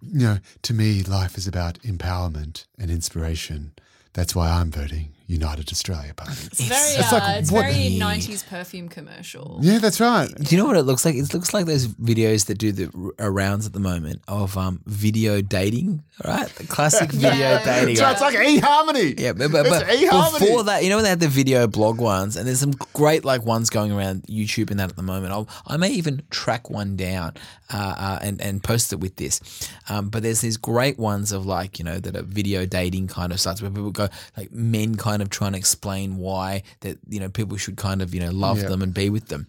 you know, to me, life is about empowerment and inspiration. That's why I'm voting United Australia Party. It's very 90s perfume commercial. Yeah, that's right. Do you know what it looks like? It looks like those videos that do the rounds at the moment of video dating, right? The classic video dating. So it's like eHarmony. Yeah, but eHarmony. Before that, you know when they had the video blog ones, and there's some great like ones going around YouTube and that at the moment. I may even track one down and post it with this. But there's these great ones of like, you know, that are video dating kind of sites where people go like men kind of trying to explain why that, you know, people should kind of, you know, love them and be with them.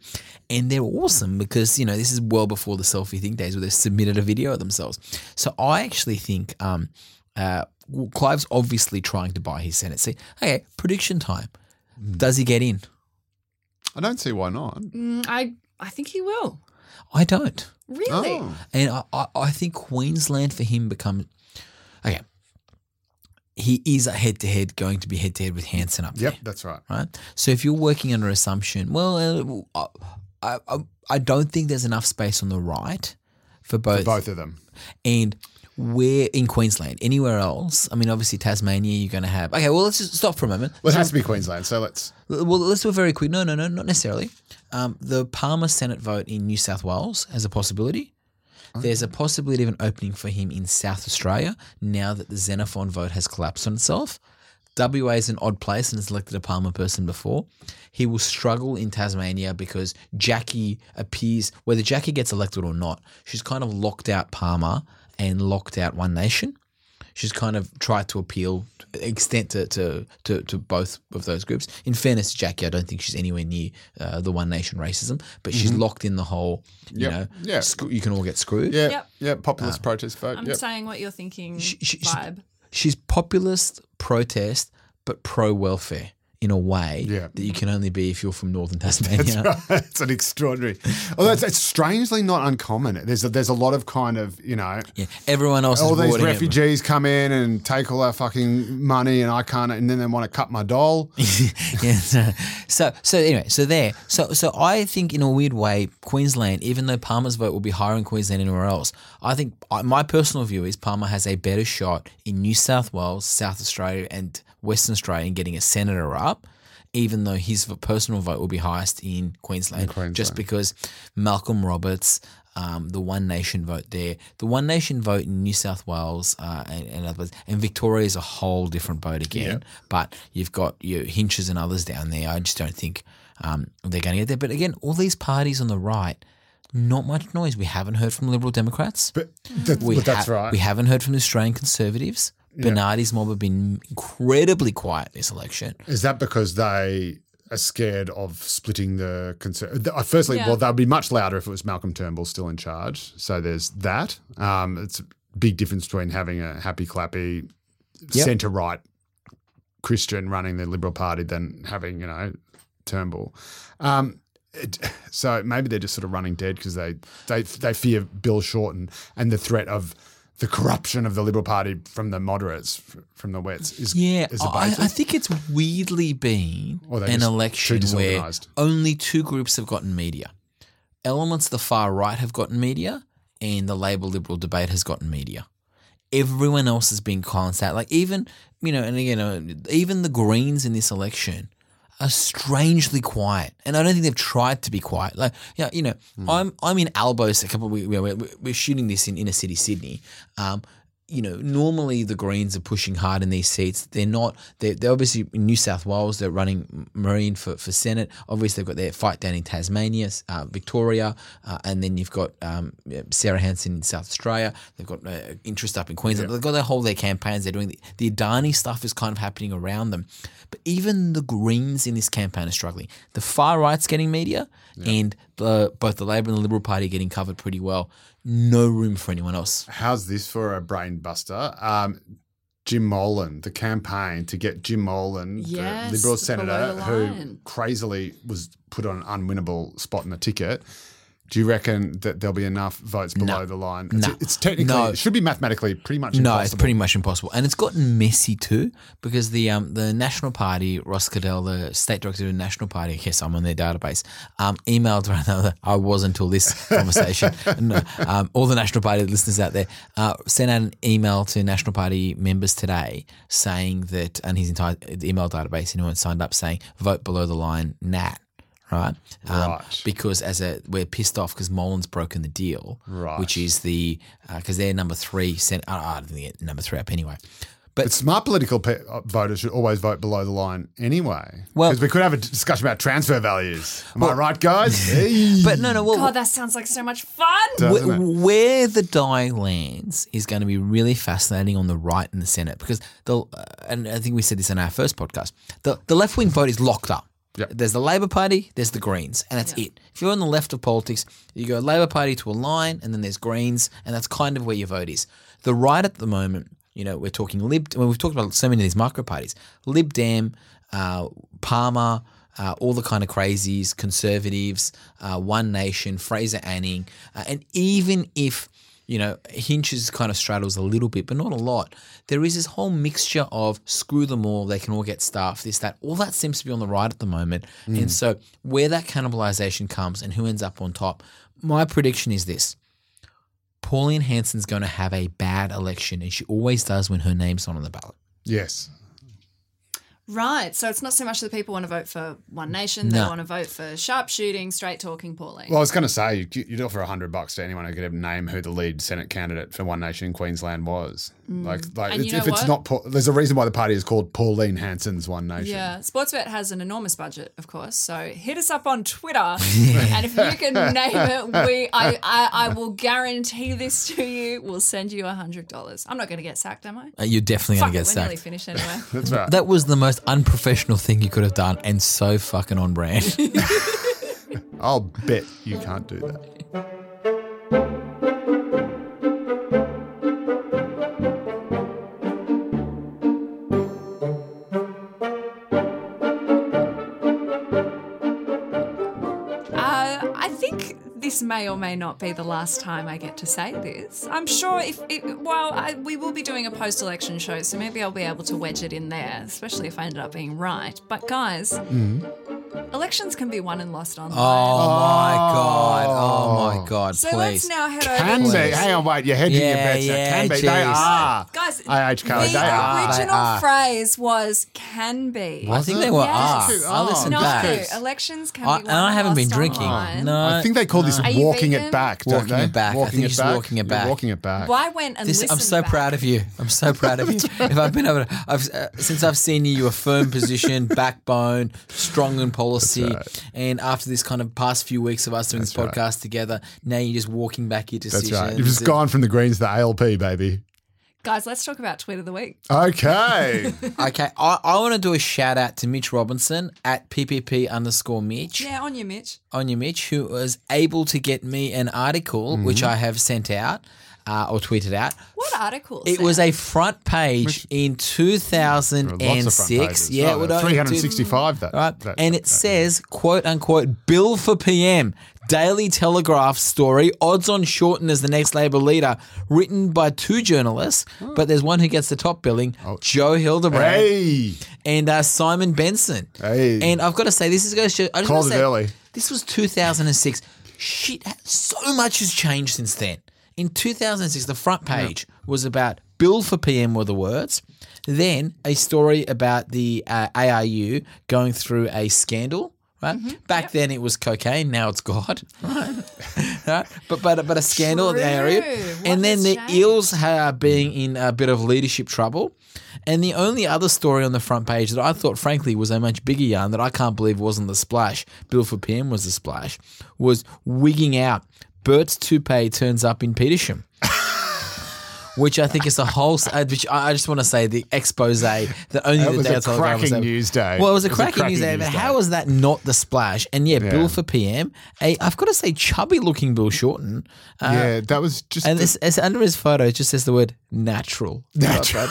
And they're awesome because, you know, this is well before the selfie thing days where they submitted a video of themselves. So I actually think Clive's obviously trying to buy his Senate seat. Okay, prediction time. Does he get in? I don't see why not. I think he will. I don't. Really? Oh. And I think Queensland for him becomes – okay, he is going to be head-to-head with Hanson up there. Yep, that's right. Right? So if you're working under assumption, well, I don't think there's enough space on the right for both of them. And where in Queensland, anywhere else, I mean, obviously Tasmania you're going to have – okay, well, let's just stop for a moment. Well, it has to be Queensland, so let's – well, let's do a very quick – no, not necessarily. The Palmer Senate vote in New South Wales as a possibility. There's a possibility of an opening for him in South Australia now that the Xenophon vote has collapsed on itself. WA is an odd place and has elected a Palmer person before. He will struggle in Tasmania because Jackie appears, whether Jackie gets elected or not, she's kind of locked out Palmer and locked out One Nation. She's kind of tried to appeal extent to both of those groups. In fairness to Jackie, I don't think she's anywhere near the One Nation racism, but she's locked in the whole, you can all get screwed. Yeah, populist protest vote. I'm saying what you're thinking vibe. She's populist protest but pro-welfare in a way that you can only be if you're from northern Tasmania. That's right. It's an extraordinary. Although it's strangely not uncommon. There's a lot of kind of, you know. Yeah. Everyone else all is these refugees come in and take all our fucking money and I can't, and then they want to cut my dole. Yeah. So anyway, so there. So I think in a weird way, Queensland, even though Palmer's vote will be higher in Queensland than anywhere else, I think my personal view is Palmer has a better shot in New South Wales, South Australia and Western Australia in getting a senator up, even though his personal vote will be highest in Queensland. Just because Malcolm Roberts, the One Nation vote there, the One Nation vote in New South Wales and others, and Victoria is a whole different vote again. Yeah. But you've got your Hinches and others down there. I just don't think they're going to get there. But again, all these parties on the right, not much noise. We haven't heard from Liberal Democrats. But that's right. We haven't heard from the Australian Conservatives. Yeah. Bernardi's mob have been incredibly quiet this election. Is that because they are scared of splitting the concern? Firstly, well, they'd be much louder if it was Malcolm Turnbull still in charge. So there's that. It's a big difference between having a happy-clappy centre-right Christian running the Liberal Party than having, you know, Turnbull. So maybe they're just sort of running dead because they fear Bill Shorten and the threat of the corruption of the Liberal Party from the moderates, from the wets, is a basis. I think it's weirdly been an election where only two groups have gotten media. Elements of the far right have gotten media and the Labor-Liberal debate has gotten media. Everyone else has been called out. Like even, you know, and again, even the Greens in this election are strangely quiet, and I don't think they've tried to be quiet. Like, you know, I'm in Albos. We're shooting this in inner city Sydney. You know, normally the Greens are pushing hard in these seats. They're not. They're obviously in New South Wales. They're running Marine for Senate. Obviously, they've got their fight down in Tasmania, Victoria, and then you've got Sarah Hansen in South Australia. They've got interest up in Queensland. They've got their campaigns. They're doing the Adani stuff is kind of happening around them. But even the Greens in this campaign are struggling. The far right's getting media, and both the Labor and the Liberal Party are getting covered pretty well. No room for anyone else. How's this for a brain buster? Jim Molan, the campaign to get Jim Molan, the Liberal senator who crazily was put on an unwinnable spot in the ticket. Do you reckon that there'll be enough votes below the line? It's technically, it should be mathematically pretty much impossible. No, it's pretty much impossible. And it's gotten messy too, because the National Party, Ross Cadell, the state director of the National Party, yes, I'm on their database, emailed one another, I was until this conversation, all the National Party listeners out there, sent out an email to National Party members today saying that, and his entire email database, anyone signed up, saying vote below the line, nat. Right? Because we're pissed off because Molan's broken the deal, right, which is because they're number three. I don't think they get number three up anyway. But smart political voters should always vote below the line anyway. Well, because we could have a discussion about transfer values. Am I right, guys? Hey. But no. Well, God, that sounds like so much fun. Where the die lands is going to be really fascinating on the right in the Senate, because and I think we said this in our first podcast. The left wing vote is locked up. Yep. There's the Labor Party, there's the Greens, and that's it. If you're on the left of politics, you go Labor Party to a line, and then there's Greens, and that's kind of where your vote is. The right at the moment, we're talking we've talked about so many of these micro parties, Lib Dem, Palmer, all the kind of crazies, Conservatives, One Nation, Fraser Anning, and even if Hinch's kind of straddles a little bit, but not a lot. There is this whole mixture of screw them all, they can all get staff, this, that. All that seems to be on the right at the moment. Mm. And so where that cannibalization comes and who ends up on top, my prediction is this. Pauline Hanson's going to have a bad election, and she always does when her name's not on the ballot. Yes. Right, so it's not so much that people want to vote for One Nation, they want to vote for sharpshooting, straight-talking Pauline. Well, I was going to say, you'd offer $100 to anyone who could name who the lead Senate candidate for One Nation in Queensland was. Mm. Like if it's not – there's a reason why the party is called Pauline Hanson's One Nation. Yeah, Sportsbet has an enormous budget, of course, so hit us up on Twitter and if you can name it, I will guarantee this to you. We'll send you $100. I'm not going to get sacked, am I? You're definitely going to get sacked. We're nearly finished anyway. That's right. That was the most unprofessional thing you could have done, and so fucking on brand. I'll bet you can't do that. I think this may or may not be the last time I get to say this. I'm sure we will be doing a post-election show, so maybe I'll be able to wedge it in there, especially if I ended up being right. But guys, elections can be won and lost online. Oh my God, so please. Let's now head over to... Hang on, wait, you're hedging your bets. Yeah, can be, geez. They are. Guys, the original phrase was can be. I think they were are. Yes. I listened back. No, elections can be won and lost online. I haven't been drinking. No, I think they call this walking it back, don't they? Walking it back. I think it's walking it back. Walking it back. Why went and listened back? I'm so proud of you. If I've been able to... Since I've seen you, you're a firm position, backbone, strong in policy. Right. And after this kind of past few weeks of us doing this podcast together, now you're just walking back your decisions. That's right. You've just gone from the Greens to the ALP, baby. Guys, let's talk about Tweet of the Week. Okay. I want to do a shout out to Mitch Robinson at PPP_Mitch. Yeah, on your Mitch. Who was able to get me an article, which I have sent out or tweeted out. What article? It was a front page in 2006. Yeah, 365 that. Right. And it says, quote unquote, bill for PM. Daily Telegraph story, odds on Shorten as the next Labor leader, written by two journalists, but there's one who gets the top billing, Joe Hildebrand and Simon Benson. Hey. And I've got to say, this was 2006. Shit, so much has changed since then. In 2006, the front page was about bill for PM were the words. Then a story about the ARU going through a scandal. Right? Mm-hmm. Back then it was cocaine, now it's God. Right? Right? But a scandal in the area. And then the Eels are being in a bit of leadership trouble. And the only other story on the front page that I thought, frankly, was a much bigger yarn that I can't believe wasn't the splash, bill for PM was the splash, was wigging out Bert's toupee turns up in Petersham. Which I think is a whole. Which I just want to say the expose that only the Daily Telegraph was. It was a cracking news day. Well, it was a cracking news day. But how was that not the splash? And bill for PM. I've got to say, chubby-looking Bill Shorten. That was just. And it's under his photo, it just says the word natural. Natural.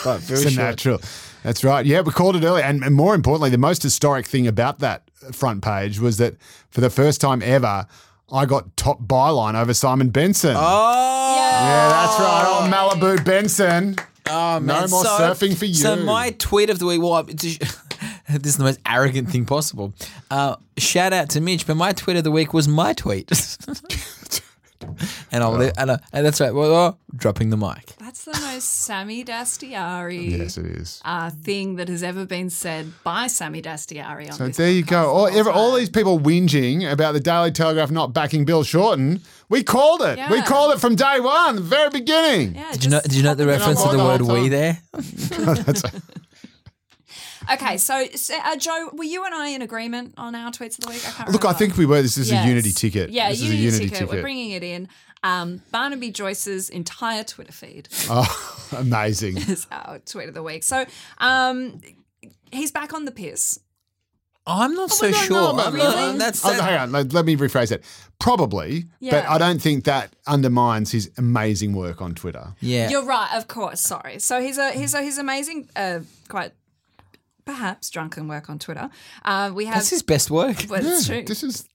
Natural. That's right. Yeah, we called it earlier. And more importantly, the most historic thing about that front page was that for the first time ever, I got top byline over Simon Benson. Oh. Yeah, that's right. Oh, Malibu Benson. Oh, man. No more surfing for you. So my tweet of the week, well, this is the most arrogant thing possible. Shout out to Mitch, but my tweet of the week was my tweet. And that's right. Well, dropping the mic. That's the most Sammy Dastyari yes, it is. Thing that has ever been said by Sammy Dastyari on this podcast. So there you go. All these people whinging about the Daily Telegraph not backing Bill Shorten, we called it. Yeah. We called it from day one, the very beginning. Yeah, did you know the reference to the word "we" there? Okay, so Joe, were you and I in agreement on our tweets of the week? I can't remember. Look, I think we were. This is a unity ticket. Yeah, this is a unity ticket. We're bringing it in. Barnaby Joyce's entire Twitter feed. Oh, amazing. Is our tweet of the week. So he's back on the piss. I'm not so sure. Hang on, let me rephrase that. Probably, but I don't think that undermines his amazing work on Twitter. Yeah. You're right, of course, sorry. So he's amazing, quite... perhaps drunken work on Twitter. That's his best work. Well, it's true. This is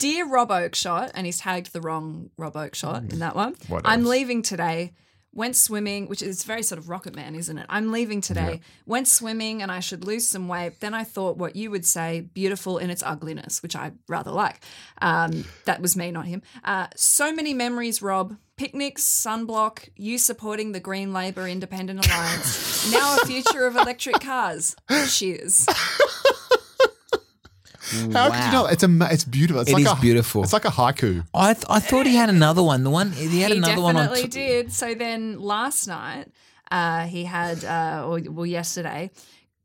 Dear Rob Oakeshott, and he's tagged the wrong Rob Oakeshott in that one. I'm leaving today. Went swimming, which is very sort of Rocket Man, isn't it? I'm leaving today. Yeah. Went swimming and I should lose some weight. Then I thought what you would say, beautiful in its ugliness, which I rather like. That was me, not him. So many memories, Rob. Picnics, sunblock, you supporting the Green Labour Independent Alliance. Now a future of electric cars. Cheers. How could you not? It's beautiful. It is beautiful. It's like a haiku. I thought he had another one. He definitely did. So then last night he had, yesterday,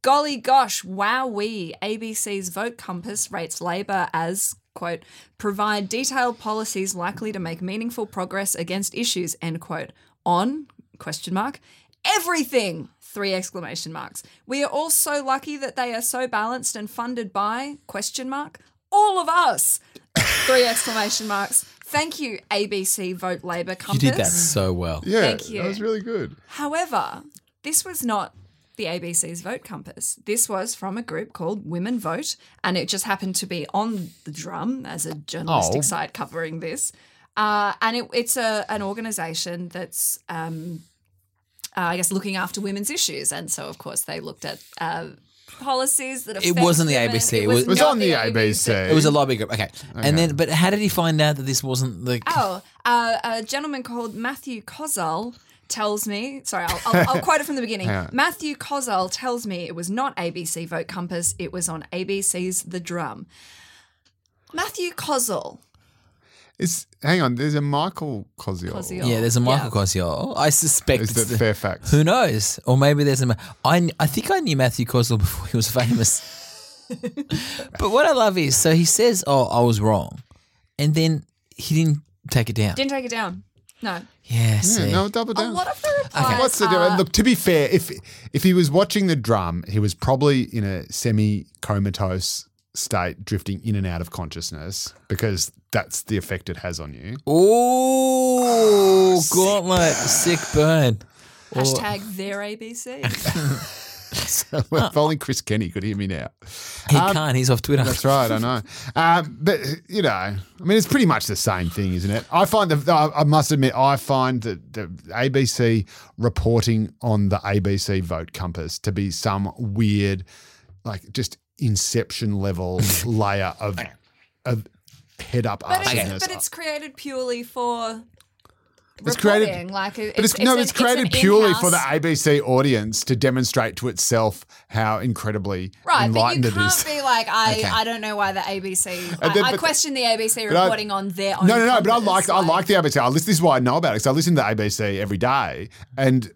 golly gosh, wowee, ABC's Vote Compass rates Labour as, quote, provide detailed policies likely to make meaningful progress against issues, end quote, on, question mark, everything. 3 exclamation marks. We are all so lucky that they are so balanced and funded by, question mark, all of us. 3 exclamation marks. Thank you, ABC Vote Labour Compass. You did that so well. Yeah, thank you. That was really good. However, this was not the ABC's Vote Compass. This was from a group called Women Vote, and it just happened to be on the drum as a journalistic site covering this. And it's an organisation that's... I guess looking after women's issues, and so of course they looked at policies that affect. It wasn't the ABC. It was on the ABC. It was a lobby group. Okay, and then, but how did he find out that this wasn't the? A gentleman called Matthew Koziol tells me. Sorry, I'll quote it from the beginning. Matthew Koziol tells me it was not ABC Vote Compass. It was on ABC's The Drum. Matthew Koziol. Hang on, there's a Michael Koziol. Yeah, there's a Michael Koziol. I suspect it's the Fairfax. Who knows? Or maybe there's a... I think I knew Matthew Koziol before he was famous. But what I love is, so he says, I was wrong. And then he didn't take it down. No. Yes. Yeah, no, double down. A lot of the replies What's the difference? Look, to be fair, if he was watching The Drum, he was probably in a semi-comatose state, drifting in and out of consciousness, because that's the effect it has on you. Oh, gauntlet, sick burn. Hashtag their ABC. So if only Chris Kenny could hear me now. He can't. He's off Twitter. That's right. I know. But it's pretty much the same thing, isn't it? I must admit, I find that the ABC reporting on the ABC Vote Compass to be some weird, like just inception level layer of head up arseness. But it's created purely for reporting. It's created purely for the ABC audience to demonstrate to itself how incredibly enlightened it is. Right, but you can't be like, I don't know why the ABC... I question the ABC reporting on their own. No, but I like the ABC. This is why I know about it, because I listen to the ABC every day and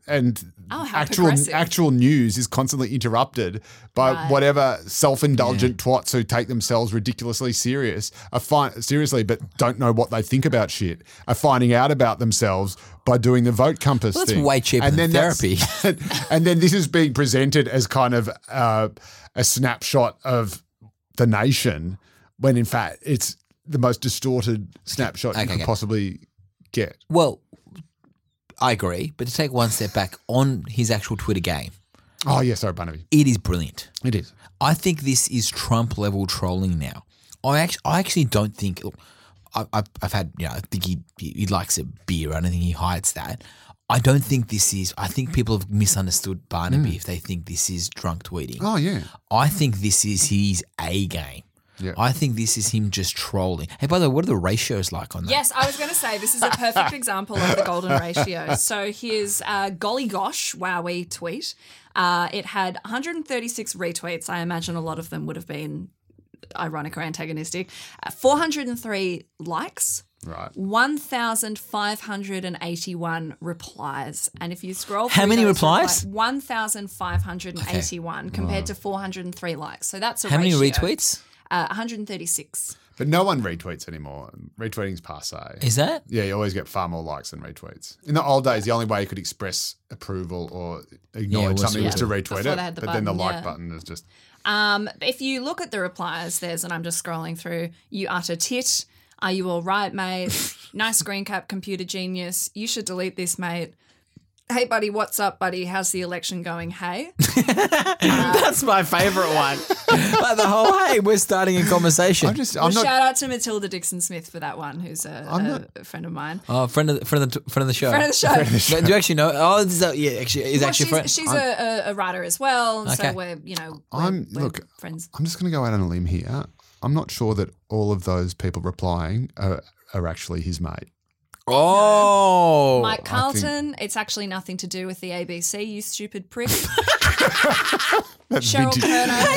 actual news is constantly interrupted by whatever self-indulgent twats who take themselves ridiculously seriously, but don't know what they think about shit, are finding out about themselves by doing the Vote Compass thing. That's way cheaper than therapy. And then this is being presented as kind of a snapshot of the nation, when in fact it's the most distorted snapshot you could possibly get. Well, I agree, but to take one step back on his actual Twitter game. Oh, yeah, sorry, Barnaby. It is brilliant. It is. I think this is Trump-level trolling now. I actually don't think – I've had, you know, I think he likes a beer. I don't think he hides that. I don't think this is, I think people have misunderstood Barnaby if they think this is drunk tweeting. Oh, yeah. I think this is his A game. Yeah. I think this is him just trolling. Hey, by the way, what are the ratios like on that? Yes, I was going to say this is a perfect example of the golden ratio. So here's golly gosh wowee tweet. It had 136 retweets. I imagine a lot of them would have been ironic or antagonistic. 403 likes. Right. 1,581 replies. And if you scroll through, how many replies? 1,581 compared to 403 likes. So that's a ratio. How many retweets? 136. But no one retweets anymore. Retweeting's passé. Is that? Yeah, you always get far more likes than retweets. In the old days, the only way you could express approval or acknowledge something was to retweet it. But then the like button is just... if you look at the replies, there's, and I'm just scrolling through, you utter tit, are you all right, mate? Nice green cap, computer genius. You should delete this, mate. Hey, buddy, what's up, buddy? How's the election going? Hey. That's my favourite one. Like the whole, hey, we're starting a conversation. Shout out to Matilda Dixon Smith for that one, who's a friend of mine. Oh, friend of the show. Friend of the show. Do you actually know? Oh, she's friend. She's a writer as well, okay. So we're friends. I'm just going to go out on a limb here. I'm not sure that all of those people replying are actually his mate. Oh, Mike Carlton, it's actually nothing to do with the ABC, you stupid prick. Cheryl Kernot.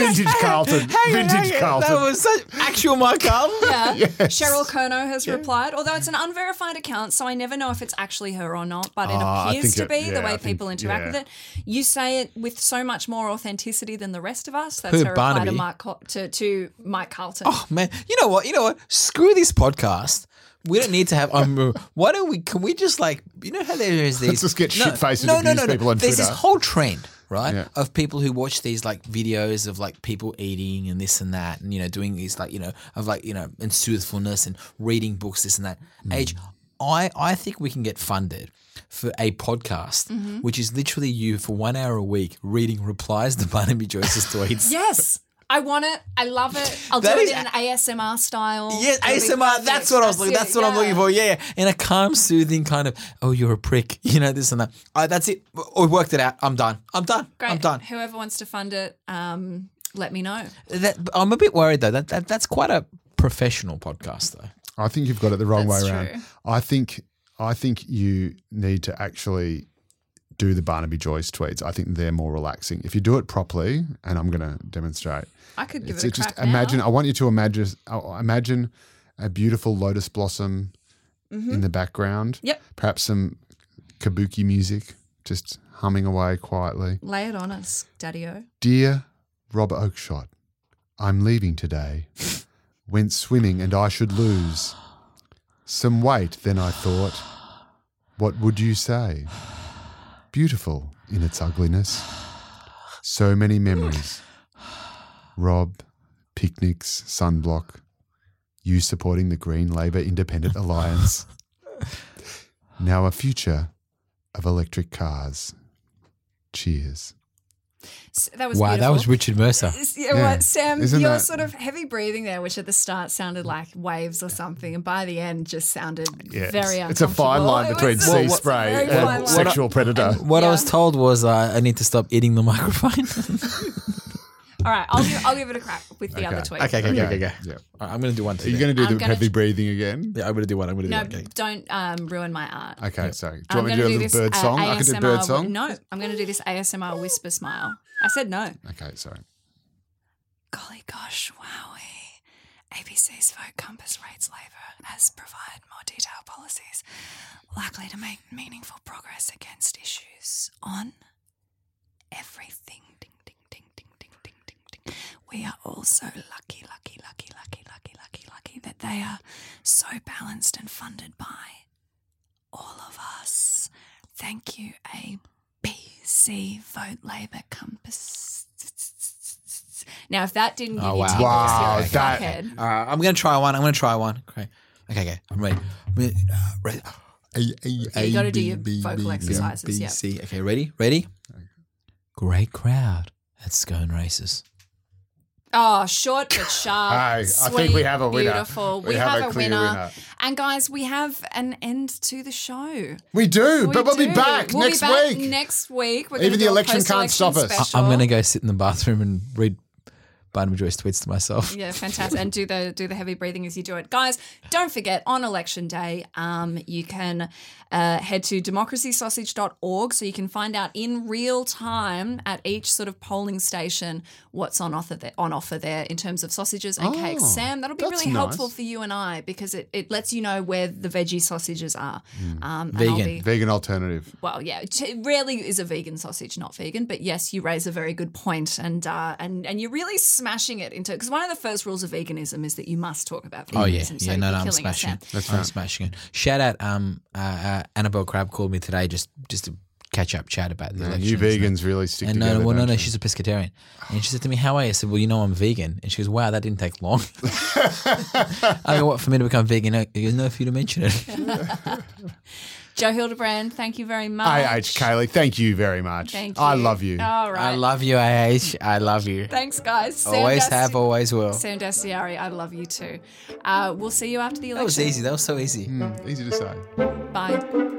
Vintage Carlton. That was such actual Mike Carlton. Yeah. Yes. Cheryl Kernot has replied, although it's an unverified account, so I never know if it's actually her or not, but it appears to be the way people interact with it. You say it with so much more authenticity than the rest of us. That's her reply to Mike Carlton. Oh, man. You know what? Screw this podcast. We don't need to have. Why don't we? Can we just how there is these? Let's just get shit faces people on Twitter. There's this whole trend, right, of people who watch these videos of people eating and this and that, and doing these and soothfulness and reading books, this and that. I think we can get funded for a podcast, which is literally you for 1 hour a week reading replies to Barnaby Joyce's tweets. Yes. I want it. I love it. I'll do it in an ASMR style. Yes, ASMR. That's what I was looking. That's what I'm looking for. Yeah, in a calm, soothing kind of. Oh, you're a prick. This and that. That's it. We worked it out. I'm done. Great. I'm done. Whoever wants to fund it, let me know. I'm a bit worried though. That's quite a professional podcast though. I think you've got it the wrong way around. True. I think you need to actually do the Barnaby Joyce tweets. I think they're more relaxing. If you do it properly, and I'm going to demonstrate. I could give it a crack now. I want you to imagine a beautiful lotus blossom in the background. Yep. Perhaps some kabuki music just humming away quietly. Lay it on us, Daddy-o. Dear Robert Oakeshott, I'm leaving today. Went swimming and I should lose some weight then I thought. What would you say? Beautiful in its ugliness. So many memories. Rob, picnics, sunblock, you supporting the Green Labor Independent Alliance. Now a future of electric cars. Cheers. So that was beautiful. That was Richard Mercer. Right, Sam, your sort of heavy breathing there, which at the start sounded like waves or something, and by the end just sounded very uncomfortable. It's a fine line between sea spray and sexual predator. What I was told was I need to stop eating the microphone. All right, I'll give it a crack with the other tweet. Okay. Yeah. All right, I'm going to do one. Are you going to do heavy breathing again? Yeah, I'm going to do one. No, don't ruin my art. Okay, sorry. Do you want me to do a little bird song? I can do bird song. No, I'm going to do this ASMR whisper smile. I said no. Okay, sorry. Golly gosh, wowie. ABC's Vote Compass rates Labor as provide more detailed policies likely to make meaningful progress against issues on everything. We are all so lucky that they are so balanced and funded by all of us. Thank you, ABC Vote Labor Compass. Now, if that didn't give you tingles, you're a head. I'm going to try one. Okay. Okay. I'm ready. You've got to do your vocal exercises. Yeah. Okay, ready? Great crowd at Scone Races. Oh, short but sharp, sweet, I think we have a winner. Beautiful. We have a clear winner. And guys, we have an end to the show. We do, but we'll be back next week. Even the election can't stop us. I'm going to go sit in the bathroom and read Barnaby Joyce tweets to myself. Yeah, fantastic. And do the heavy breathing as you do it. Guys, don't forget, on Election Day, you can head to democracysausage.org so you can find out in real time at each sort of polling station what's on offer there in terms of sausages and cakes. Sam, that'll be really helpful for you and I, because it lets you know where the veggie sausages are. Vegan alternative. Well, yeah, rarely is a vegan sausage not vegan, but yes, you raise a very good point, and you're really smashing it into, because one of the first rules of veganism is that you must talk about veganism. I'm smashing it. That's right. I'm smashing it. Shout out, Annabelle Crabb called me today just to catch up chat about the election. You vegans really stick together. No, she's a pescatarian, and she said to me, "How are you?" I said, "Well, you know, I'm vegan," and she goes, "Wow, that didn't take long." I mean, what, for me to become vegan? No, for you to mention it. Joe Hildebrand, thank you very much. AH Kaylee, thank you very much. Thank you. I love you. All right. I love you, AH. I love you. Thanks, guys. Sam always have, always will. Sam Dastiari, I love you too. We'll see you after the election. That was easy. That was so easy. Easy to say. Bye.